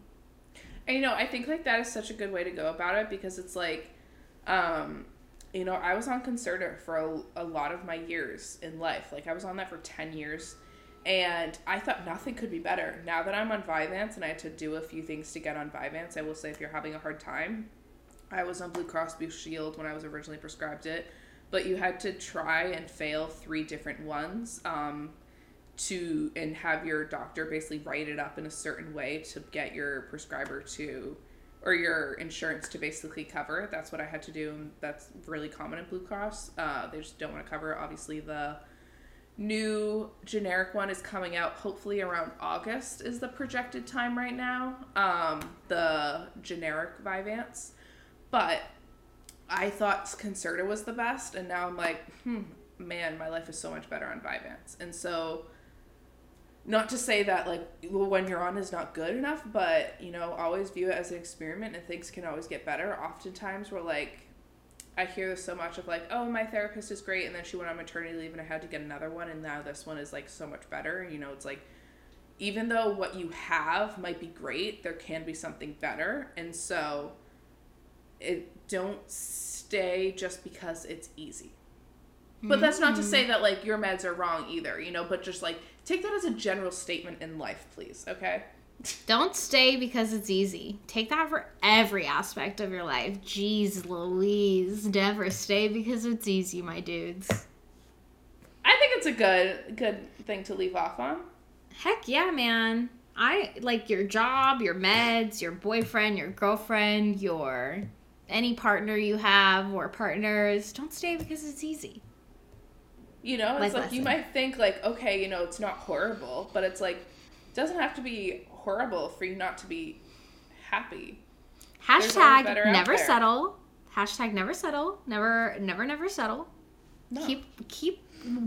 And, you know, I think, like, that is such a good way to go about it, because it's, like, um, you know, I was on Concerta for a, a lot of my years in life. Like, I was on that for ten years, and I thought nothing could be better. Now that I'm on Vyvanse, and I had to do a few things to get on Vyvanse, I will say if you're having a hard time, I was on Blue Cross Blue Shield when I was originally prescribed it, but you had to try and fail three different ones, um... to and have your doctor basically write it up in a certain way to get your prescriber to, or your insurance to basically cover it. That's what I had to do, and that's really common in Blue Cross. Uh, they just don't want to cover it. Obviously, the new generic one is coming out hopefully around August is the projected time right now, um, the generic Vyvanse. But I thought Concerta was the best, and now I'm like, hmm, man, my life is so much better on Vyvanse. And so... not to say that, like, when you're on is not good enough, but, you know, always view it as an experiment, and things can always get better. Oftentimes we're like, I hear this so much of, like, oh, my therapist is great, and then she went on maternity leave and I had to get another one, and now this one is, like, so much better. You know, it's like, even though what you have might be great, there can be something better. And so it don't stay just because it's easy. But that's not to say that, like, your meds are wrong either, you know, but just, like, take that as a general statement in life, please, okay? Don't stay because it's easy. Take that for every aspect of your life. Jeez Louise, never stay because it's easy, my dudes. I think it's a good good thing to leave off on. Heck yeah, man. I, like, your job, your meds, your boyfriend, your girlfriend, your any partner you have or partners, don't stay because it's easy. You know, it's like, you might think, like, okay, you know, it's not horrible, but it's like, it doesn't have to be horrible for you not to be happy. Hashtag never settle. Hashtag never settle. Never, never, never settle. No. Keep, keep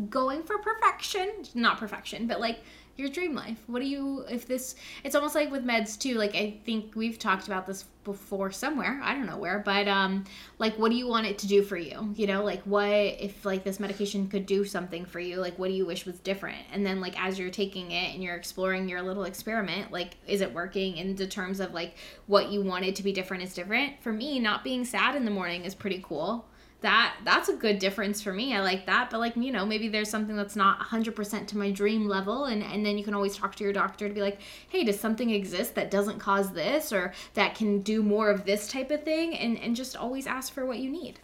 going for perfection. Not perfection, but, like, your dream life. What do you, if this, it's almost like with meds too, like, I think we've talked about this before somewhere, I don't know where, but, um, like, what do you want it to do for you? You know, like, what if, like, this medication could do something for you? Like, what do you wish was different? And then, like, as you're taking it and you're exploring your little experiment, like, is it working in the terms of, like, what you wanted to be different is different? For me, not being sad in the morning is pretty cool. That that's a good difference for me. I like that. But, like, you know, maybe there's something that's not one hundred percent to my dream level. And, and then you can always talk to your doctor to be like, hey, does something exist that doesn't cause this or that can do more of this type of thing? And, and just always ask for what you need.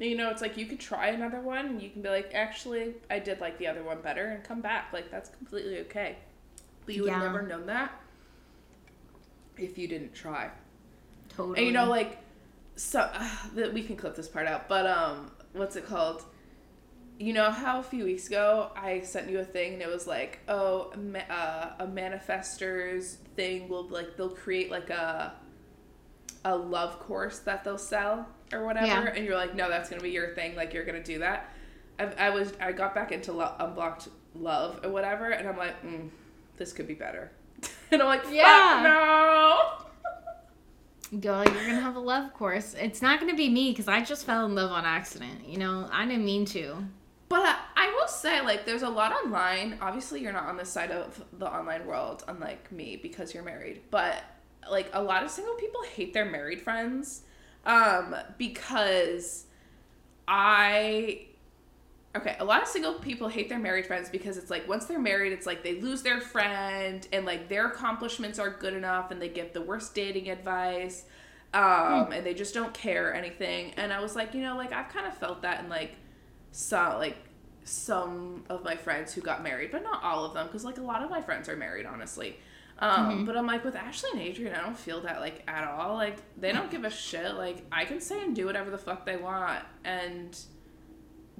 You know, it's like, you could try another one. And you can be like, actually, I did like the other one better, and come back. Like, that's completely okay. But you would yeah. have never known that if you didn't try. Totally. And, you know, like... So, that uh, we can clip this part out, but, um, what's it called? You know how a few weeks ago I sent you a thing and it was like, oh, ma- uh, a manifestor's thing will, like, they'll create, like, a, a love course that they'll sell or whatever. Yeah. And you're like, no, that's going to be your thing. Like, you're going to do that. I, I was, I got back into lo- unblocked love or whatever. And I'm like, mm, this could be better. And I'm like, yeah. fuck no. Girl, you're gonna have a love course. It's not gonna be me, because I just fell in love on accident. You know, I didn't mean to. But I, I will say, like, there's a lot online. Obviously, you're not on this side of the online world, unlike me, because you're married. But, like, a lot of single people hate their married friends, um, because I Okay, a lot of single people hate their married friends because it's like once they're married, it's like they lose their friend and like their accomplishments aren't good enough and they give the worst dating advice um, mm. and they just don't care or anything. And I was like, you know, like I've kind of felt that in like some, like some of my friends who got married, but not all of them because like a lot of my friends are married, honestly. Um, mm-hmm. But I'm like, with Ashley and Adrian, I don't feel that like at all. Like they don't give a shit. Like I can say and do whatever the fuck they want and...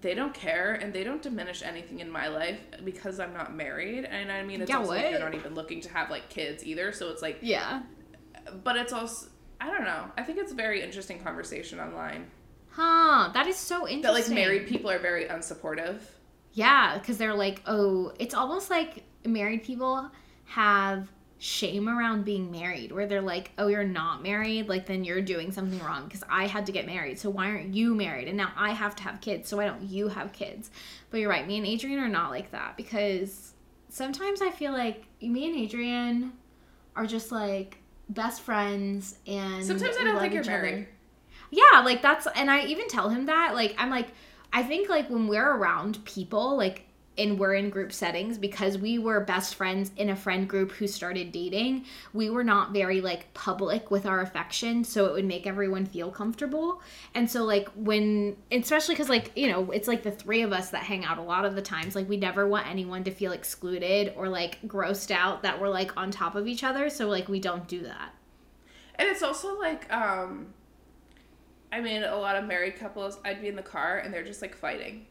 they don't care, and they don't diminish anything in my life because I'm not married. And I mean, it's yeah, also what? like they're not even looking to have, like, kids either, so it's like... Yeah. But it's also... I don't know. I think it's a very interesting conversation online. Huh. That is so interesting. That, like, married people are very unsupportive. Yeah, because they're like, oh... It's almost like married people have shame around being married, where they're like, oh, you're not married, like then you're doing something wrong because I had to get married, so why aren't you married, and now I have to have kids, so why don't you have kids? But you're right, me and Adrian are not like that, because sometimes I feel like me and Adrian are just like best friends, and sometimes I don't think you're married. Yeah, like that's, and I even tell him that, like I'm like, I think like when we're around people, like and we're in group settings, because we were best friends in a friend group who started dating, we were not very like public with our affection, so it would make everyone feel comfortable. And so like when, especially because like, you know, it's like the three of us that hang out a lot of the times, like we never want anyone to feel excluded or like grossed out that we're like on top of each other, so like we don't do that. And it's also like um I mean, a lot of married couples, I'd be in the car and they're just like fighting.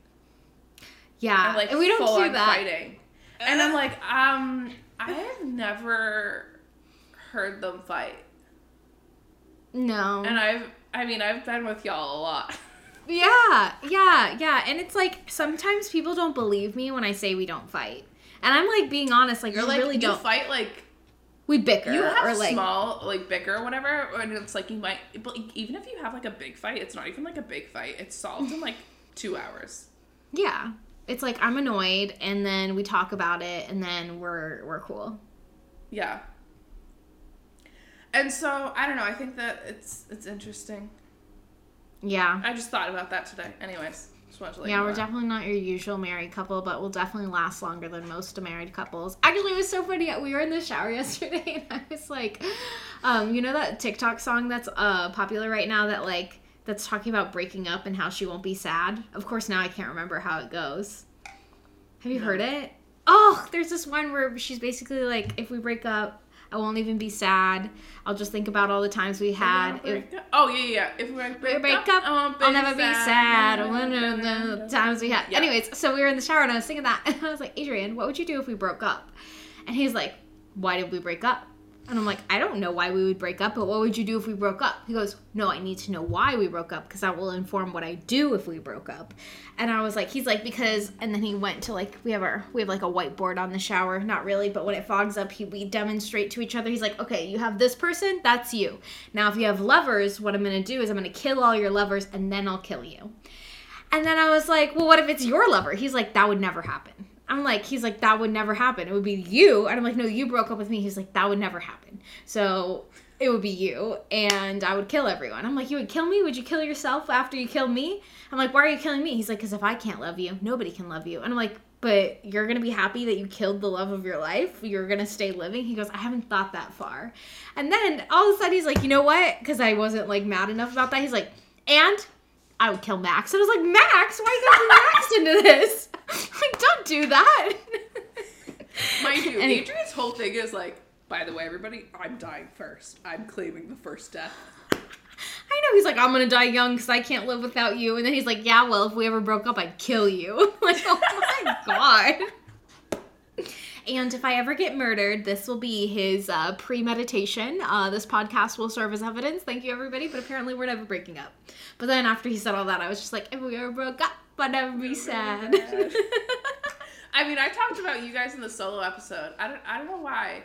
Yeah, and, like, and we don't do that. Fighting. And I'm like, um, I have never heard them fight. No. And I've, I mean, I've been with y'all a lot. Yeah, yeah, yeah. And it's like, sometimes people don't believe me when I say we don't fight. And I'm like being honest, like, You're we like, really you don't. Fight, like. We bicker. You have or like, small, like, bicker or whatever, and it's like, you might, but even if you have like a big fight, it's not even like a big fight. It's solved in like two hours. Yeah. It's like I'm annoyed and then we talk about it and then we're we're cool. Yeah. And so, I don't know, I think that it's it's interesting. Yeah. I just thought about that today. Anyways, just wanted to let you know. Yeah, we're definitely not your usual married couple, but we'll definitely last longer than most married couples. Actually, it was so funny. We were in the shower yesterday and I was like, um, you know that TikTok song that's uh popular right now that like that's talking about breaking up and how she won't be sad. Of course, now I can't remember how it goes. Have you no. heard it? Oh, there's this one where she's basically like, if we break up, I won't even be sad. I'll just think about all the times we had. If, oh, yeah, yeah. If we break, break, break up, up I won't be I'll never sad. be sad. I won't know the times we had. Yeah. Anyways, so we were in the shower and I was thinking that. And I was like, Adrian, what would you do if we broke up? And he's like, why did we break up? And I'm like, I don't know why we would break up, but what would you do if we broke up? He goes, no, I need to know why we broke up because that will inform what I do if we broke up. And I was like, he's like, because, and then he went to like, we have our, we have like a whiteboard on the shower. Not really, but when it fogs up, he, we demonstrate to each other. He's like, okay, you have this person, that's you. Now, if you have lovers, what I'm going to do is I'm going to kill all your lovers and then I'll kill you. And then I was like, well, what if it's your lover? He's like, that would never happen. I'm like, he's like, that would never happen. It would be you. And I'm like, no, you broke up with me. He's like, that would never happen. So it would be you. And I would kill everyone. I'm like, you would kill me? Would you kill yourself after you kill me? I'm like, why are you killing me? He's like, because if I can't love you, nobody can love you. And I'm like, but you're going to be happy that you killed the love of your life? You're going to stay living? He goes, I haven't thought that far. And then all of a sudden he's like, you know what? Because I wasn't like mad enough about that. He's like, and I would kill Max. And I was like, Max, why are you going to bring Max into this? Like, don't do that. Mind you, and Adrian's whole thing is like, by the way, everybody, I'm dying first. I'm claiming the first death. I know. He's like, I'm going to die young because I can't live without you. And then he's like, yeah, well, if we ever broke up, I'd kill you. Like, oh my God. And if I ever get murdered, this will be his uh, premeditation. Uh, this podcast will serve as evidence. Thank you, everybody. But apparently we're never breaking up. But then after he said all that, I was just like, if we ever broke up, I'd never be sad. I mean, I talked about you guys in the solo episode. I don't I don't know why.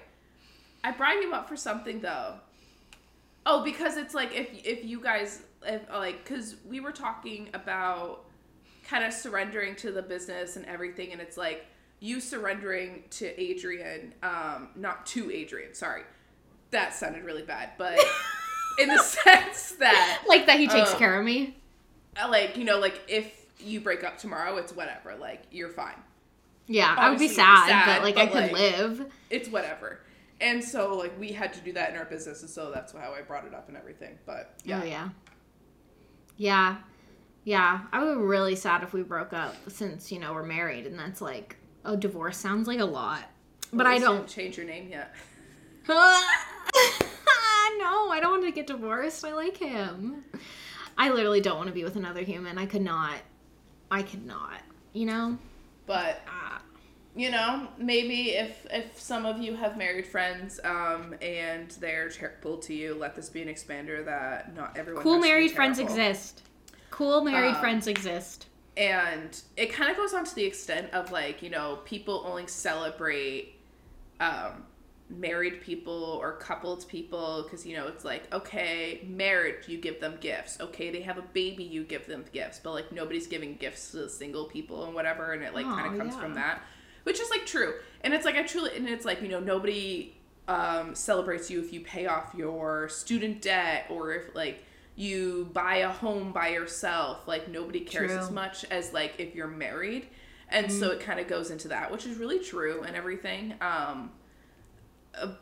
I brought you up for something, though. Oh, because it's like if if you guys, if, like, because we were talking about kind of surrendering to the business and everything, and it's like, you surrendering to Adrian, um, not to Adrian, sorry. That sounded really bad, but in the sense that... Like that he takes um, care of me? Like, you know, like if you break up tomorrow, it's whatever. Like, you're fine. Yeah, obviously I would be sad, sad but, like, but, I could like, live. It's whatever. And so, like, we had to do that in our business, and so that's how I brought it up and everything. But, yeah. Oh, yeah. Yeah. Yeah. I would be really sad if we broke up since, you know, we're married, and that's, like, oh, divorce sounds like a lot. But well, I don't... change your name yet. No, I don't want to get divorced. I like him. I literally don't want to be with another human. I could not. I could not, you know? But, you know, maybe if if some of you have married friends um, and they're terrible to you, let this be an expander that not everyone cool has married to be friends exist. Cool married um, friends exist. And it kind of goes on to the extent of, like, you know, people only celebrate um, married people or coupled people because, you know, it's like, okay, marriage, you give them gifts. Okay, they have a baby, you give them gifts. But, like, nobody's giving gifts to single people and whatever, and it, like, kind of comes yeah. from that. Which is, like, true. And it's, like, I truly, and it's, like, you know, nobody um, celebrates you if you pay off your student debt or if, like, you buy a home by yourself. Like, nobody cares true. As much as, like, if you're married. And mm-hmm. so it kind of goes into that, which is really true and everything. Um,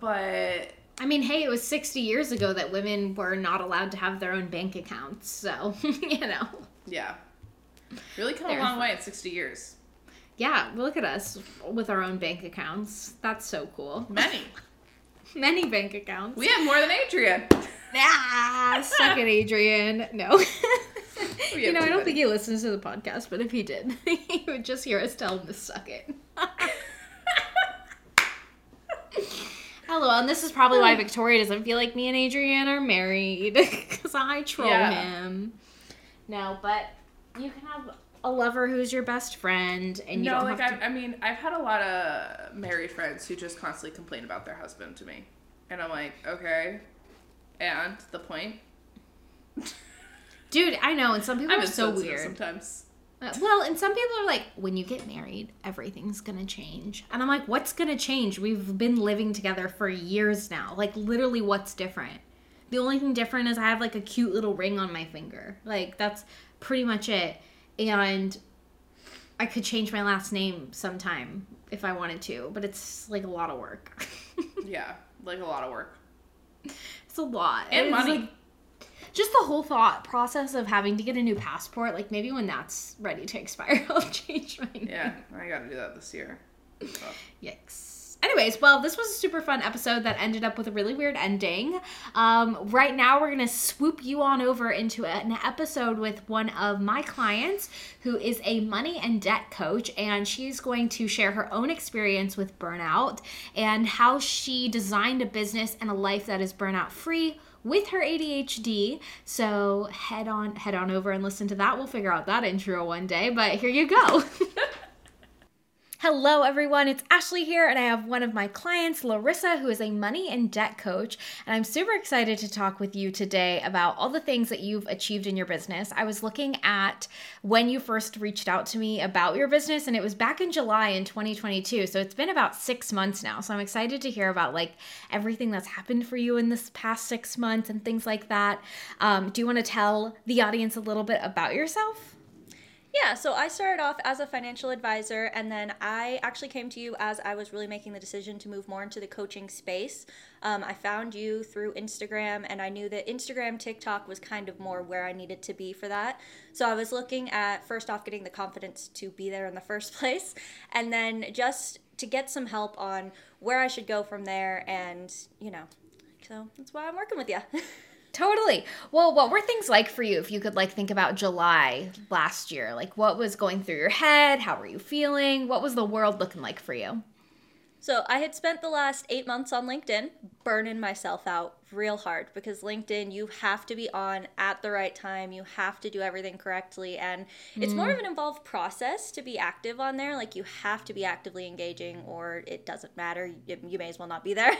but... I mean, hey, it was sixty years ago that women were not allowed to have their own bank accounts. So, you know. Yeah. Really come There's... a long way in sixty years. Yeah. Look at us with our own bank accounts. That's so cool. Many. Many bank accounts. We have more than Adrian. Ah, suck it, Adrian. No. You know, I don't think he listens to the podcast, but if he did, he would just hear us tell him to suck it. Hello, and this is probably why Victoria doesn't feel like me and Adrian are married, because I troll yeah. him. No, but you can have a lover who's your best friend, and you no, don't like have to... I, I mean, I've had a lot of married friends who just constantly complain about their husband to me, and I'm like, okay... And the point. Dude, I know. And some people I'm are so weird. Sometimes. Uh, well, and some people are like, when you get married, everything's going to change. And I'm like, what's going to change? We've been living together for years now. Like, literally, what's different? The only thing different is I have, like, a cute little ring on my finger. Like, that's pretty much it. And I could change my last name sometime if I wanted to. But it's, like, a lot of work. Yeah, like a lot of work. It's a lot. And it's money. Like, just the whole thought process of having to get a new passport. Like, maybe when that's ready to expire, I'll change my name. Yeah, I gotta do that this year. So. Yikes. Anyways, well, this was a super fun episode that ended up with a really weird ending. Um, right now, we're gonna swoop you on over into an episode with one of my clients who is a money and debt coach, and she's going to share her own experience with burnout and how she designed a business and a life that is burnout free with her A D H D. So head on, head on over and listen to that. We'll figure out that intro one day, but here you go. Hello everyone, it's Ashley here, and I have one of my clients, Larissa, who is a money and debt coach, and I'm super excited to talk with you today about all the things that you've achieved in your business. I was looking at when you first reached out to me about your business, and it was back in July in twenty twenty-two, so it's been about six months now, so I'm excited to hear about, like, everything that's happened for you in this past six months and things like that. Um, do you want to tell the audience a little bit about yourself? Yeah, so I started off as a financial advisor, and then I actually came to you as I was really making the decision to move more into the coaching space. Um, I found you through Instagram, and I knew that Instagram, TikTok was kind of more where I needed to be for that. So I was looking at, first off, getting the confidence to be there in the first place, and then just to get some help on where I should go from there, and, you know, so that's why I'm working with you. Totally. Well, what were things like for you if you could, like, think about July last year? Like, what was going through your head? How were you feeling? What was the world looking like for you? So I had spent the last eight months on LinkedIn burning myself out real hard, because LinkedIn, you have to be on at the right time. You have to do everything correctly. And it's mm. more of an involved process to be active on there. Like, you have to be actively engaging or it doesn't matter. You, you may as well not be there.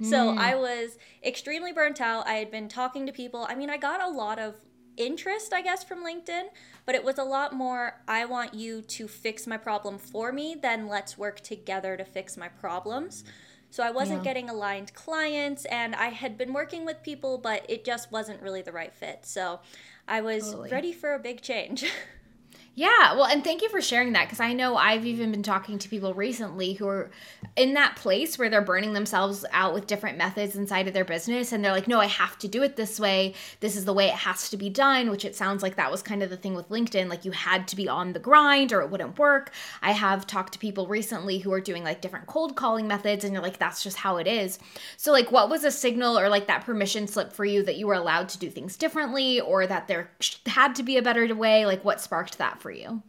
Mm. So I was extremely burnt out. I had been talking to people. I mean, I got a lot of interest, I guess, from LinkedIn, but it was a lot more, I want you to fix my problem for me than let's work together to fix my problems. So I wasn't yeah. getting aligned clients, and I had been working with people, but it just wasn't really the right fit. So I was totally. Ready for a big change. Yeah, well, and thank you for sharing that, because I know I've even been talking to people recently who are in that place where they're burning themselves out with different methods inside of their business, and they're like, no, I have to do it this way. This is the way it has to be done, which it sounds like that was kind of the thing with LinkedIn. Like, you had to be on the grind or it wouldn't work. I have talked to people recently who are doing like different cold calling methods, and you're like, that's just how it is. So like, what was a signal or like that permission slip for you that you were allowed to do things differently, or that there had to be a better way? Like, what sparked that for you?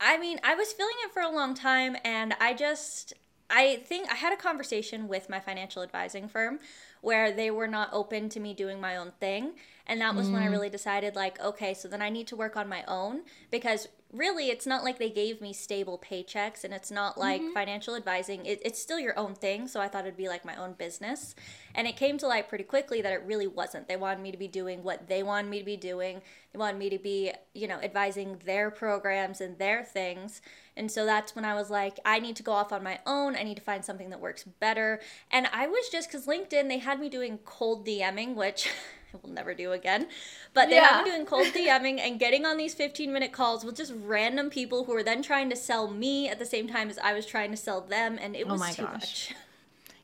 I mean, I was feeling it for a long time, and I just, I think I had a conversation with my financial advising firm where they were not open to me doing my own thing, and that was mm. when I really decided, like, okay, so then I need to work on my own, because really it's not like they gave me stable paychecks, and it's not like mm-hmm. financial advising, it, it's still your own thing, so I thought it'd be like my own business, and it came to light pretty quickly that it really wasn't. They wanted me to be doing what they wanted me to be doing. They wanted me to be, you know, advising their programs and their things, and so that's when I was like, I need to go off on my own. I need to find something that works better. And I was just, because LinkedIn, they had me doing cold DMing, which I will never do again, but they yeah. had me doing cold DMing and getting on these fifteen minute calls with just random people who were then trying to sell me at the same time as I was trying to sell them, and it was oh my too gosh. much.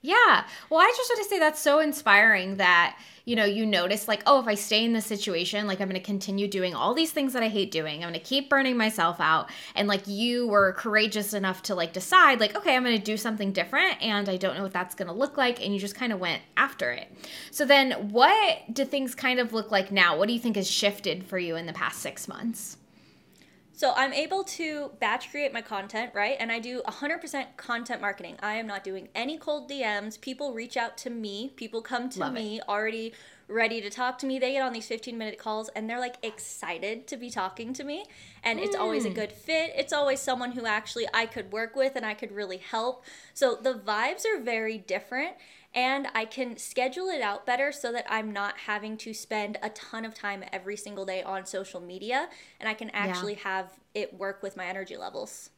Yeah. Well, I just want to say that's so inspiring that, you know, you notice like, oh, if I stay in this situation, like I'm going to continue doing all these things that I hate doing. I'm going to keep burning myself out. And like, you were courageous enough to like decide like, okay, I'm going to do something different, and I don't know what that's going to look like. And you just kind of went after it. So then what do things kind of look like now? What do you think has shifted for you in the past six months? So I'm able to batch create my content, right? And I do one hundred percent content marketing. I am not doing any cold D Ms. People reach out to me. People come to Love me it. already ready to talk to me. They get on these fifteen minute calls and they're like excited to be talking to me. And mm. it's always a good fit. It's always someone who actually I could work with and I could really help. So the vibes are very different. And I can schedule it out better so that I'm not having to spend a ton of time every single day on social media, and I can actually yeah. have it work with my energy levels.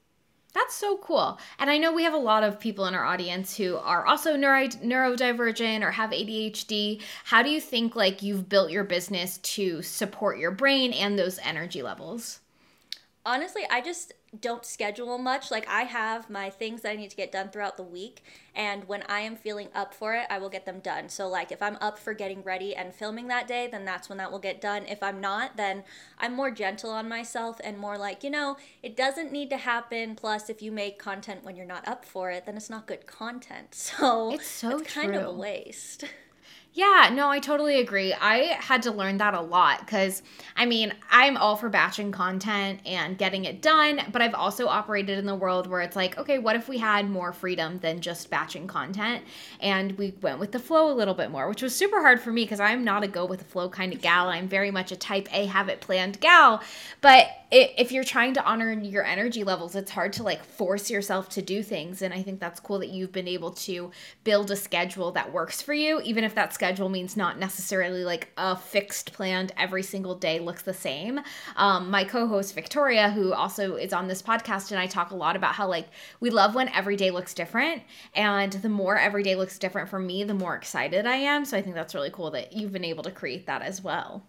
That's so cool. And I know we have a lot of people in our audience who are also neuro- neurodivergent or have A D H D. How do you think like you've built your business to support your brain and those energy levels? Honestly, I just don't schedule much. Like, I have my things that I need to get done throughout the week, and when I am feeling up for it, I will get them done. So like, if I'm up for getting ready and filming that day, then that's when that will get done. If I'm not, then I'm more gentle on myself and more like, you know, it doesn't need to happen. Plus, if you make content when you're not up for it, then it's not good content. So it's, so it's kind of a waste. Yeah, no, I totally agree. I had to learn that a lot because, I mean, I'm all for batching content and getting it done, but I've also operated in the world where it's like, okay, what if we had more freedom than just batching content? And we went with the flow a little bit more, which was super hard for me because I'm not a go with the flow kind of gal. I'm very much a type A, have it planned gal. But it, if you're trying to honor your energy levels, it's hard to like force yourself to do things. And I think that's cool that you've been able to build a schedule that works for you, even if that's schedule means not necessarily like a fixed planned every single day looks the same. Um, my co-host Victoria, who also is on this podcast, and I talk a lot about how like we love when every day looks different, and the more every day looks different for me, the more excited I am. So I think that's really cool that you've been able to create that as well.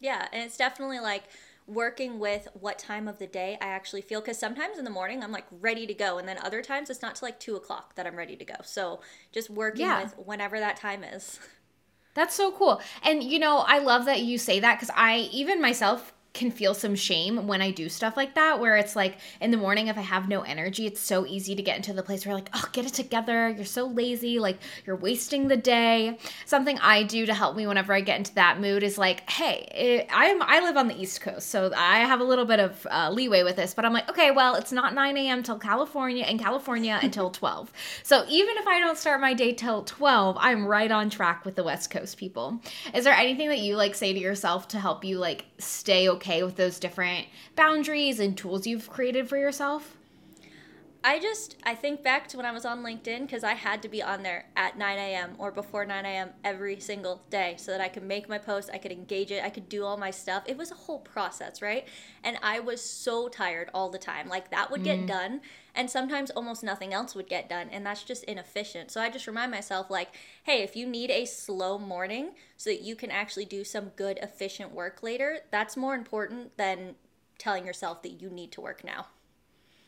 Yeah, and it's definitely like working with what time of the day I actually feel, because sometimes in the morning I'm like ready to go, and then other times it's not till like two o'clock that I'm ready to go. So just working yeah. with whenever that time is. That's so cool. And you know, I love that you say that, because I even myself can feel some shame when I do stuff like that, where it's like in the morning, if I have no energy, it's so easy to get into the place where like, oh, get it together. You're so lazy. Like, you're wasting the day. Something I do to help me whenever I get into that mood is like, hey, it, I'm, I live on the East Coast, so I have a little bit of uh, leeway with this, but I'm like, okay, well, it's not nine a.m. till California and California until twelve. So even if I don't start my day till twelve, I'm right on track with the West Coast people. Is there anything that you like say to yourself to help you like stay okay okay with those different boundaries and tools you've created for yourself? I just, I think back to when I was on LinkedIn, because I had to be on there at nine a.m. or before nine a.m. every single day so that I could make my post, I could engage it, I could do all my stuff. It was a whole process, right? And I was so tired all the time. Like, that would mm. get done, and sometimes almost nothing else would get done, and that's just inefficient. So I just remind myself like, hey, if you need a slow morning so that you can actually do some good, efficient work later, that's more important than telling yourself that you need to work now.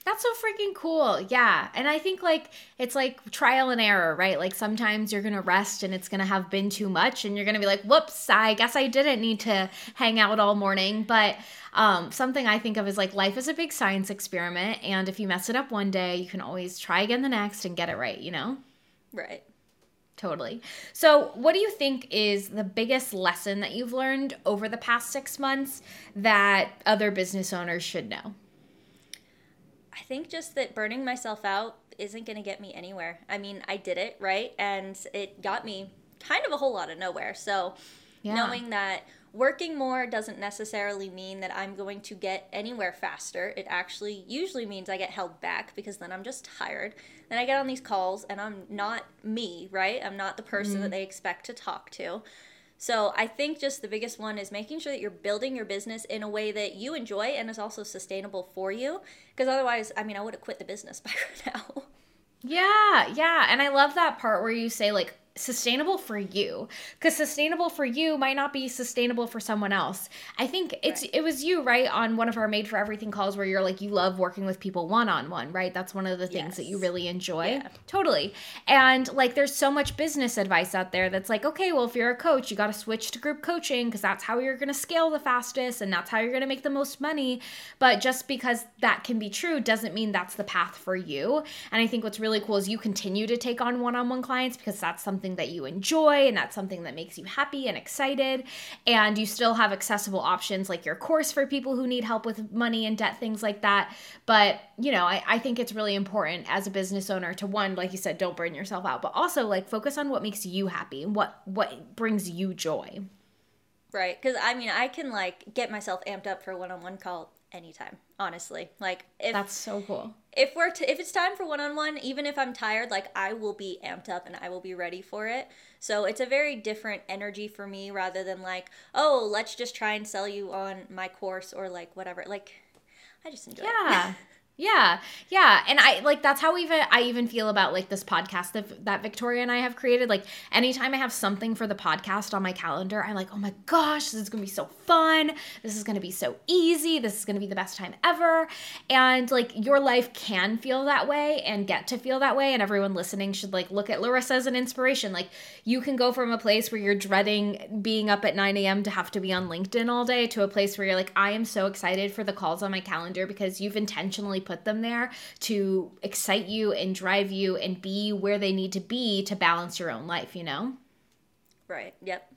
That's so freaking cool. Yeah. And I think like it's like trial and error, right? Like sometimes you're going to rest and it's going to have been too much and you're going to be like, whoops, I guess I didn't need to hang out all morning. But um, something I think of is like life is a big science experiment. And if you mess it up one day, you can always try again the next and get it right, you know? Right. Totally. So what do you think is the biggest lesson that you've learned over the past six months that other business owners should know? I think just that burning myself out isn't going to get me anywhere. I mean, I did it, right? And it got me kind of a whole lot of nowhere. So yeah. Knowing that working more doesn't necessarily mean that I'm going to get anywhere faster. It actually usually means I get held back because then I'm just tired. Then I get on these calls and I'm not me, right? I'm not the person mm-hmm. that they expect to talk to. So I think just the biggest one is making sure that you're building your business in a way that you enjoy and is also sustainable for you. Because otherwise, I mean, I would have quit the business by right now. Yeah, yeah. And I love that part where you say like sustainable for you, because sustainable for you might not be sustainable for someone else. I think it's right. It was you, right, on one of our Made for Everything calls where you're like, you love working with people one-on-one, right? That's one of the things yes. that you really enjoy. Yeah. Totally. And like, there's so much business advice out there that's like, okay, well, if you're a coach, you got to switch to group coaching because that's how you're going to scale the fastest and that's how you're going to make the most money. But just because that can be true doesn't mean that's the path for you. And I think what's really cool is you continue to take on one-on-one clients because that's something that you enjoy and that's something that makes you happy and excited, and you still have accessible options like your course for people who need help with money and debt, things like that. But you know, I, I think it's really important as a business owner to, one, like you said, don't burn yourself out, but also like focus on what makes you happy and what what brings you joy, right? Because I mean, I can like get myself amped up for a one-on-one call anytime, honestly. Like if that's so cool. If we're t- if it's time for one-on-one, even if I'm tired, like I will be amped up and I will be ready for it. So it's a very different energy for me rather than like, oh, let's just try and sell you on my course or like whatever. Like I just enjoy yeah. it. Yeah. Yeah. And I like, that's how even I even feel about like this podcast that, that Victoria and I have created. Like anytime I have something for the podcast on my calendar, I'm like, oh my gosh, this is going to be so fun. This is going to be so easy. This is going to be the best time ever. And like your life can feel that way and get to feel that way. And everyone listening should like look at Larissa as an inspiration. Like you can go from a place where you're dreading being up at nine a.m. to have to be on LinkedIn all day to a place where you're like, I am so excited for the calls on my calendar because you've intentionally put them there to excite you and drive you and be where they need to be to balance your own life, you know? Right. Yep.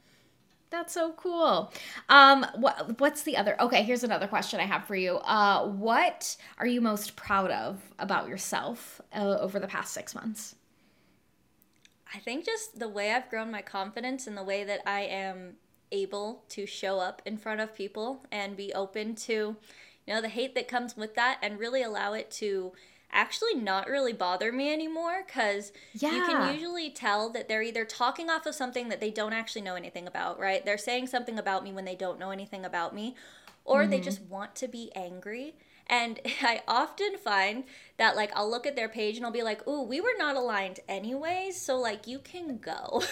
That's so cool. Um, what, what's the other? Okay. Here's another question I have for you. Uh, what are you most proud of about yourself uh, over the past six months? I think just the way I've grown my confidence and the way that I am able to show up in front of people and be open to, you know, the hate that comes with that, and really allow it to actually not really bother me anymore, because yeah. you can usually tell that they're either talking off of something that they don't actually know anything about, right? They're saying something about me when they don't know anything about me, or mm-hmm. they just want to be angry. And I often find that, like, I'll look at their page and I'll be like, ooh, we were not aligned anyways, so, like, you can go.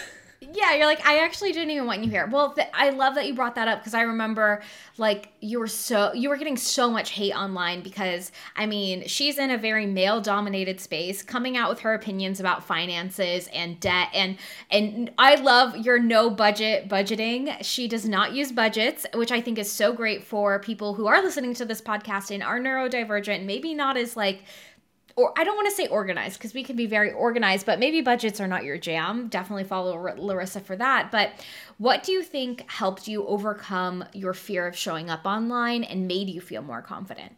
Yeah, you're like, I actually didn't even want you here. Well, th- I love that you brought that up, because I remember, like, you were so you were getting so much hate online because, I mean, she's in a very male-dominated space, coming out with her opinions about finances and debt, and and I love your no-budget budgeting. She does not use budgets, which I think is so great for people who are listening to this podcast and are neurodivergent, maybe not as, like, or I don't want to say organized, because we can be very organized, but maybe budgets are not your jam. Definitely follow R- Larissa for that. But what do you think helped you overcome your fear of showing up online and made you feel more confident?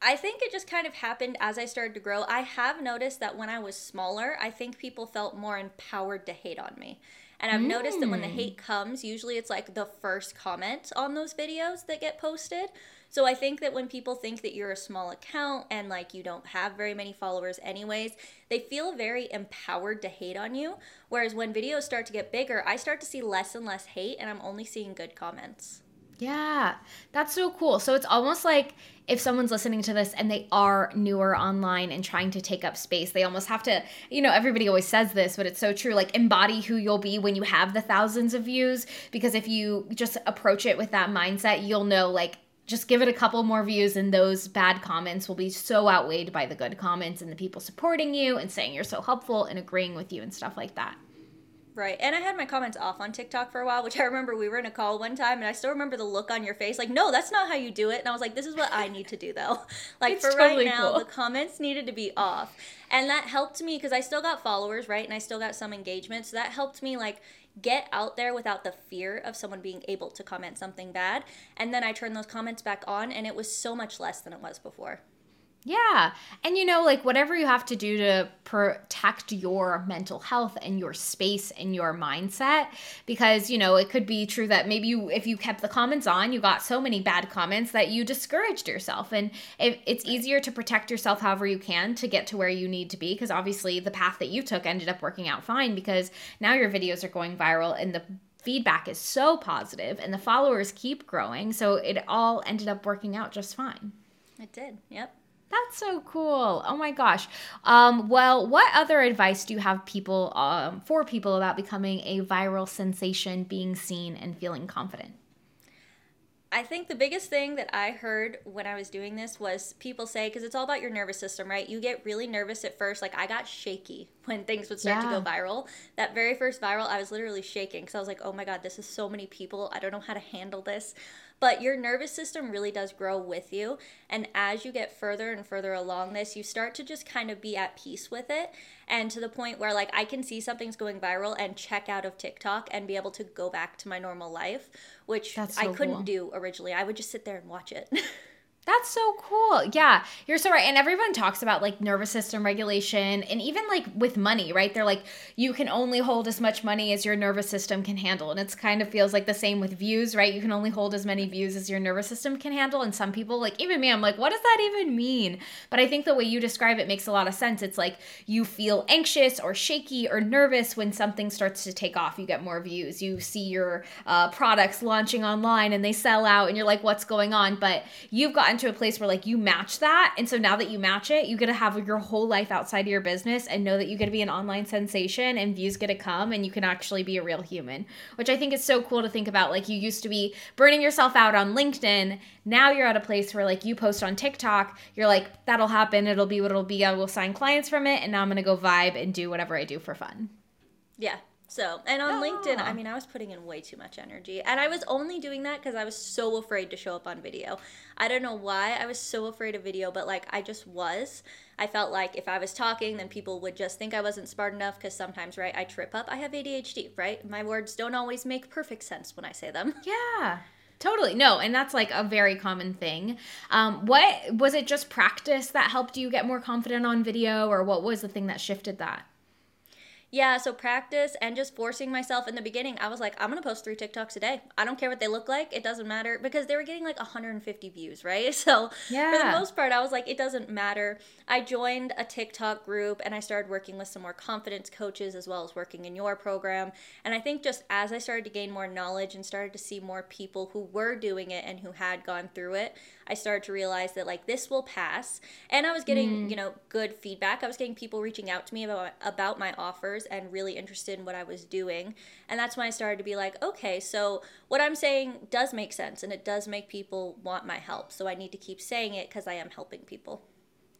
I think it just kind of happened as I started to grow. I have noticed that when I was smaller, I think people felt more empowered to hate on me. And I've mm. noticed that when the hate comes, usually it's like the first comment on those videos that get posted. So I think that when people think that you're a small account and like you don't have very many followers anyways, they feel very empowered to hate on you. Whereas when videos start to get bigger, I start to see less and less hate, and I'm only seeing good comments. Yeah, that's so cool. So it's almost like if someone's listening to this and they are newer online and trying to take up space, they almost have to, you know, everybody always says this, but it's so true, like embody who you'll be when you have the thousands of views, because if you just approach it with that mindset, you'll know like, just give it a couple more views and those bad comments will be so outweighed by the good comments and the people supporting you and saying you're so helpful and agreeing with you and stuff like that. Right. And I had my comments off on TikTok for a while, which I remember we were in a call one time and I still remember the look on your face. Like, no, that's not how you do it. And I was like, this is what I need to do though. Like it's for totally right now, cool. The comments needed to be off. And that helped me because I still got followers, right? And I still got some engagement. So that helped me like get out there without the fear of someone being able to comment something bad. And then I turned those comments back on and it was so much less than it was before. Yeah. And, you know, like whatever you have to do to protect your mental health and your space and your mindset, because, you know, it could be true that maybe you, if you kept the comments on, you got so many bad comments that you discouraged yourself. And it, it's easier to protect yourself however you can to get to where you need to be, because obviously the path that you took ended up working out fine because now your videos are going viral and the feedback is so positive and the followers keep growing. So it all ended up working out just fine. It did. Yep. That's so cool. Oh my gosh. Um, well, what other advice do you have people um, for people about becoming a viral sensation, being seen, and feeling confident? I think the biggest thing that I heard when I was doing this was people say, because it's all about your nervous system, right? You get really nervous at first. Like I got shaky when things would start yeah. to go viral. That very first viral, I was literally shaking because I was like, oh my God, this is so many people. I don't know how to handle this. But your nervous system really does grow with you. And as you get further and further along this, you start to just kind of be at peace with it. And to the point where like I can see something's going viral and check out of TikTok and be able to go back to my normal life, which so I couldn't cool. do originally. I would just sit there and watch it. That's so cool. Yeah, you're so right. And everyone talks about like nervous system regulation and even like with money, right? They're like, you can only hold as much money as your nervous system can handle. And it's kind of feels like the same with views, right? You can only hold as many views as your nervous system can handle. And some people, like even me, I'm like, what does that even mean? But I think the way you describe it makes a lot of sense. It's like you feel anxious or shaky or nervous when something starts to take off. You get more views. You see your uh, products launching online and they sell out and you're like, what's going on? But you've got to a place where like you match that, and so now that you match it, you get to have your whole life outside of your business and know that you get to be an online sensation and views get to come and you can actually be a real human, which I think is so cool to think about. Like you used to be burning yourself out on LinkedIn, now you're at a place where like you post on TikTok, you're like, that'll happen, it'll be what it'll be, I will sign clients from it, and now I'm gonna go vibe and do whatever I do for fun. Yeah. So, and on oh. LinkedIn, I mean, I was putting in way too much energy. And I was only doing that because I was so afraid to show up on video. I don't know why I was so afraid of video, but like I just was. I felt like if I was talking, then people would just think I wasn't smart enough because sometimes, right, I trip up. I have A D H D, right? My words don't always make perfect sense when I say them. Yeah. Totally. No, and that's like a very common thing. Um, what was it just practice that helped you get more confident on video, or what was the thing that shifted that? Yeah, so practice and just forcing myself. In the beginning, I was like, I'm going to post three TikToks a day. I don't care what they look like. It doesn't matter, because they were getting like one hundred fifty views, right? So yeah. for the most part, I was like, it doesn't matter. I joined a TikTok group and I started working with some more confidence coaches as well as working in your program. And I think just as I started to gain more knowledge and started to see more people who were doing it and who had gone through it, I started to realize that like this will pass. And I was getting, mm. you know, good feedback. I was getting people reaching out to me about, about my offers and really interested in what I was doing. And that's when I started to be like, okay, so what I'm saying does make sense and it does make people want my help. So I need to keep saying it because I am helping people.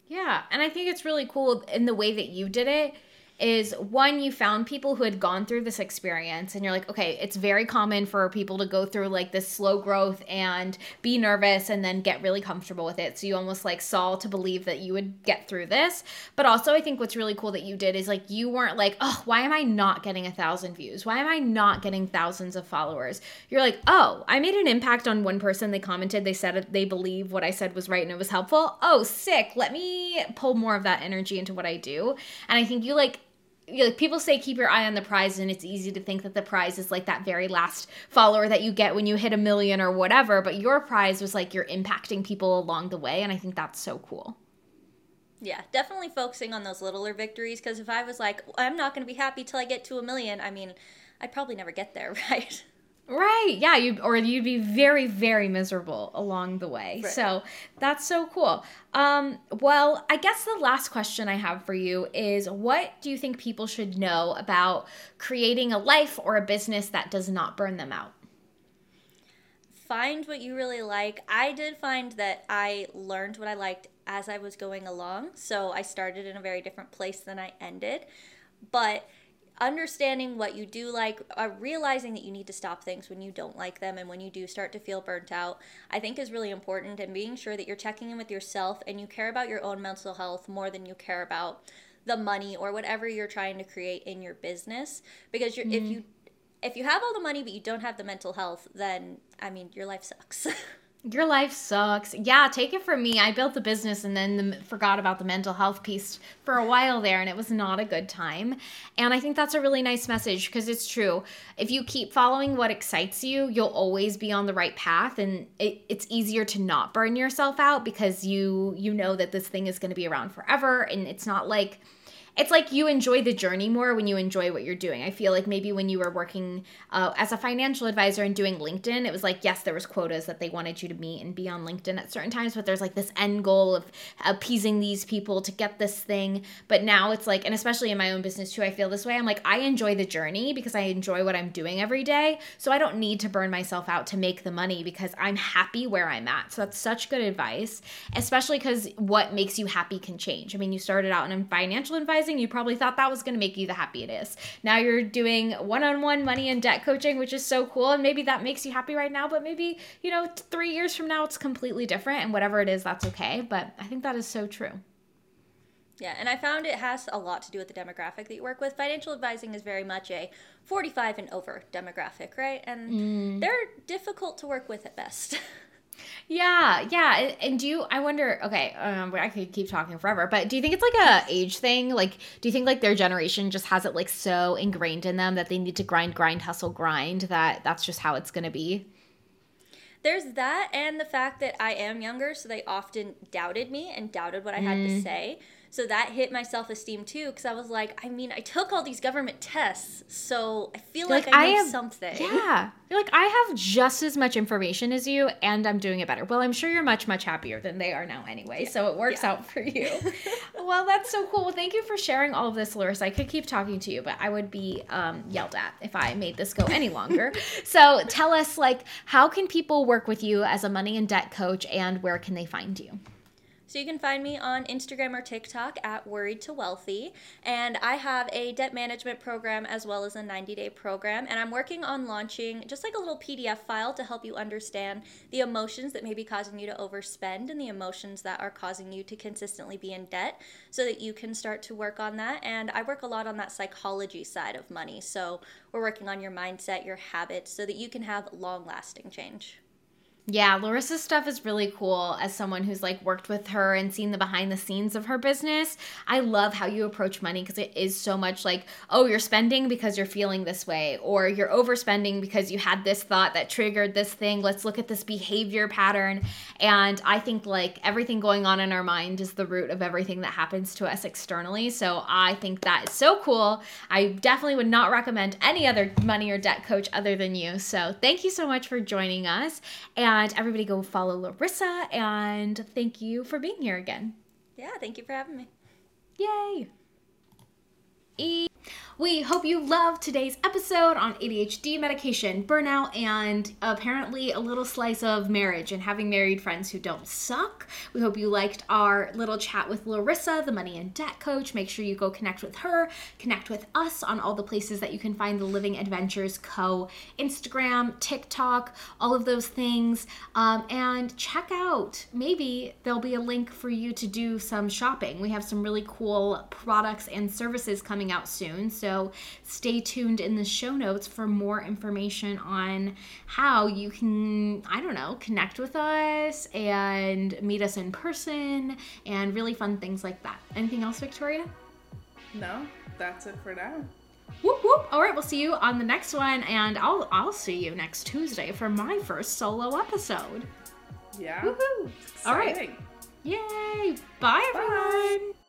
Yeah. And I think it's really cool in the way that you did it is, one, you found people who had gone through this experience and you're like, okay, it's very common for people to go through like this slow growth and be nervous and then get really comfortable with it. So you almost like saw to believe that you would get through this. But also I think what's really cool that you did is like you weren't like, oh, why am I not getting a thousand views? Why am I not getting thousands of followers? You're like, oh, I made an impact on one person. They commented, they said they believe what I said was right and it was helpful. Oh, sick. Let me pull more of that energy into what I do. And I think you like, like people say keep your eye on the prize, and it's easy to think that the prize is like that very last follower that you get when you hit a million or whatever, but your prize was like you're impacting people along the way, and I think that's so cool. Yeah, definitely focusing on those littler victories, because if I was like, I'm not going to be happy till I get to a million, I mean, I'd probably never get there, right? Right. Yeah. You or you'd be very, very miserable along the way. Right. So that's so cool. Um, well, I guess the last question I have for you is, what do you think people should know about creating a life or a business that does not burn them out? find what you really like. I did find that I learned what I liked as I was going along. So I started in a very different place than I ended. But understanding what you do like, uh, realizing that you need to stop things when you don't like them and when you do start to feel burnt out, I think is really important, and being sure that you're checking in with yourself and you care about your own mental health more than you care about the money or whatever you're trying to create in your business. Because you're, mm. if you if you have all the money but you don't have the mental health, then, I mean, your life sucks. Your life sucks. Yeah, take it from me. I built the business and then the, forgot about the mental health piece for a while there, and it was not a good time. And I think that's a really nice message, because it's true. If you keep following what excites you, you'll always be on the right path, and it, it's easier to not burn yourself out because you you know that this thing is going to be around forever, and it's not like... It's like you enjoy the journey more when you enjoy what you're doing. I feel like maybe when you were working uh, as a financial advisor and doing LinkedIn, it was like, yes, there was quotas that they wanted you to meet and be on LinkedIn at certain times, but there's like this end goal of appeasing these people to get this thing. But now it's like, and especially in my own business too, I feel this way. I'm like, I enjoy the journey because I enjoy what I'm doing every day. So I don't need to burn myself out to make the money because I'm happy where I'm at. So that's such good advice, especially because what makes you happy can change. I mean, you started out in financial advising. You probably thought that was going to make you the happy it is. Now you're doing one-on-one money and debt coaching, which is so cool. And maybe that makes you happy right now, but maybe, you know, three years from now, it's completely different, and whatever it is, that's okay. But I think that is so true. Yeah. And I found it has a lot to do with the demographic that you work with. Financial advising is very much a forty-five and over demographic, right? And mm. they're difficult to work with at best. Yeah, yeah. And do you, I wonder, okay, um, I could keep talking forever, but do you think it's like a age thing? Like, do you think like their generation just has it like so ingrained in them that they need to grind, grind, hustle, grind, that that's just how it's going to be? There's that, and the fact that I am younger, so they often doubted me and doubted what I had mm. to say. So that hit my self-esteem too, because I was like, I mean, I took all these government tests, so I feel like, like I, I know have, something. Yeah. You're like, I have just as much information as you, and I'm doing it better. Well, I'm sure you're much, much happier than they are now anyway, yeah. so it works yeah. out for you. Well, that's so cool. Well, thank you for sharing all of this, Larissa. I could keep talking to you, but I would be um, yelled at if I made this go any longer. So tell us, like, how can people work with you as a money and debt coach, and where can they find you? So you can find me on Instagram or TikTok at WorriedToWealthy. And I have a debt management program as well as a ninety-day program. And I'm working on launching just like a little P D F file to help you understand the emotions that may be causing you to overspend and the emotions that are causing you to consistently be in debt, so that you can start to work on that. And I work a lot on that psychology side of money. So we're working on your mindset, your habits, so that you can have long-lasting change. Yeah, Larissa's stuff is really cool. As someone who's like worked with her and seen the behind the scenes of her business, I love how you approach money, because it is so much like, oh, you're spending because you're feeling this way, or you're overspending because you had this thought that triggered this thing. Let's look at this behavior pattern. And I think like everything going on in our mind is the root of everything that happens to us externally. So I think that is so cool. I definitely would not recommend any other money or debt coach other than you. So thank you so much for joining us. And And everybody go follow Larissa, and thank you for being here again. Yeah, thank you for having me. Yay. E- We hope you loved today's episode on A D H D medication, burnout, and apparently a little slice of marriage and having married friends who don't suck. We hope you liked our little chat with Larissa, the money and debt coach. Make sure you go connect with her, connect with us on all the places that you can find the Living Adventures Co. Instagram, TikTok, all of those things. Um, and check out, maybe there'll be a link for you to do some shopping. We have some really cool products and services coming out soon. So So stay tuned in the show notes for more information on how you can, I don't know, connect with us and meet us in person and really fun things like that. Anything else, Victoria? No, that's it for now. Whoop, whoop. All right, we'll see you on the next one, and I'll I'll see you next Tuesday for my first solo episode. Yeah. Woohoo. All right. Yay. Bye, everyone. Bye.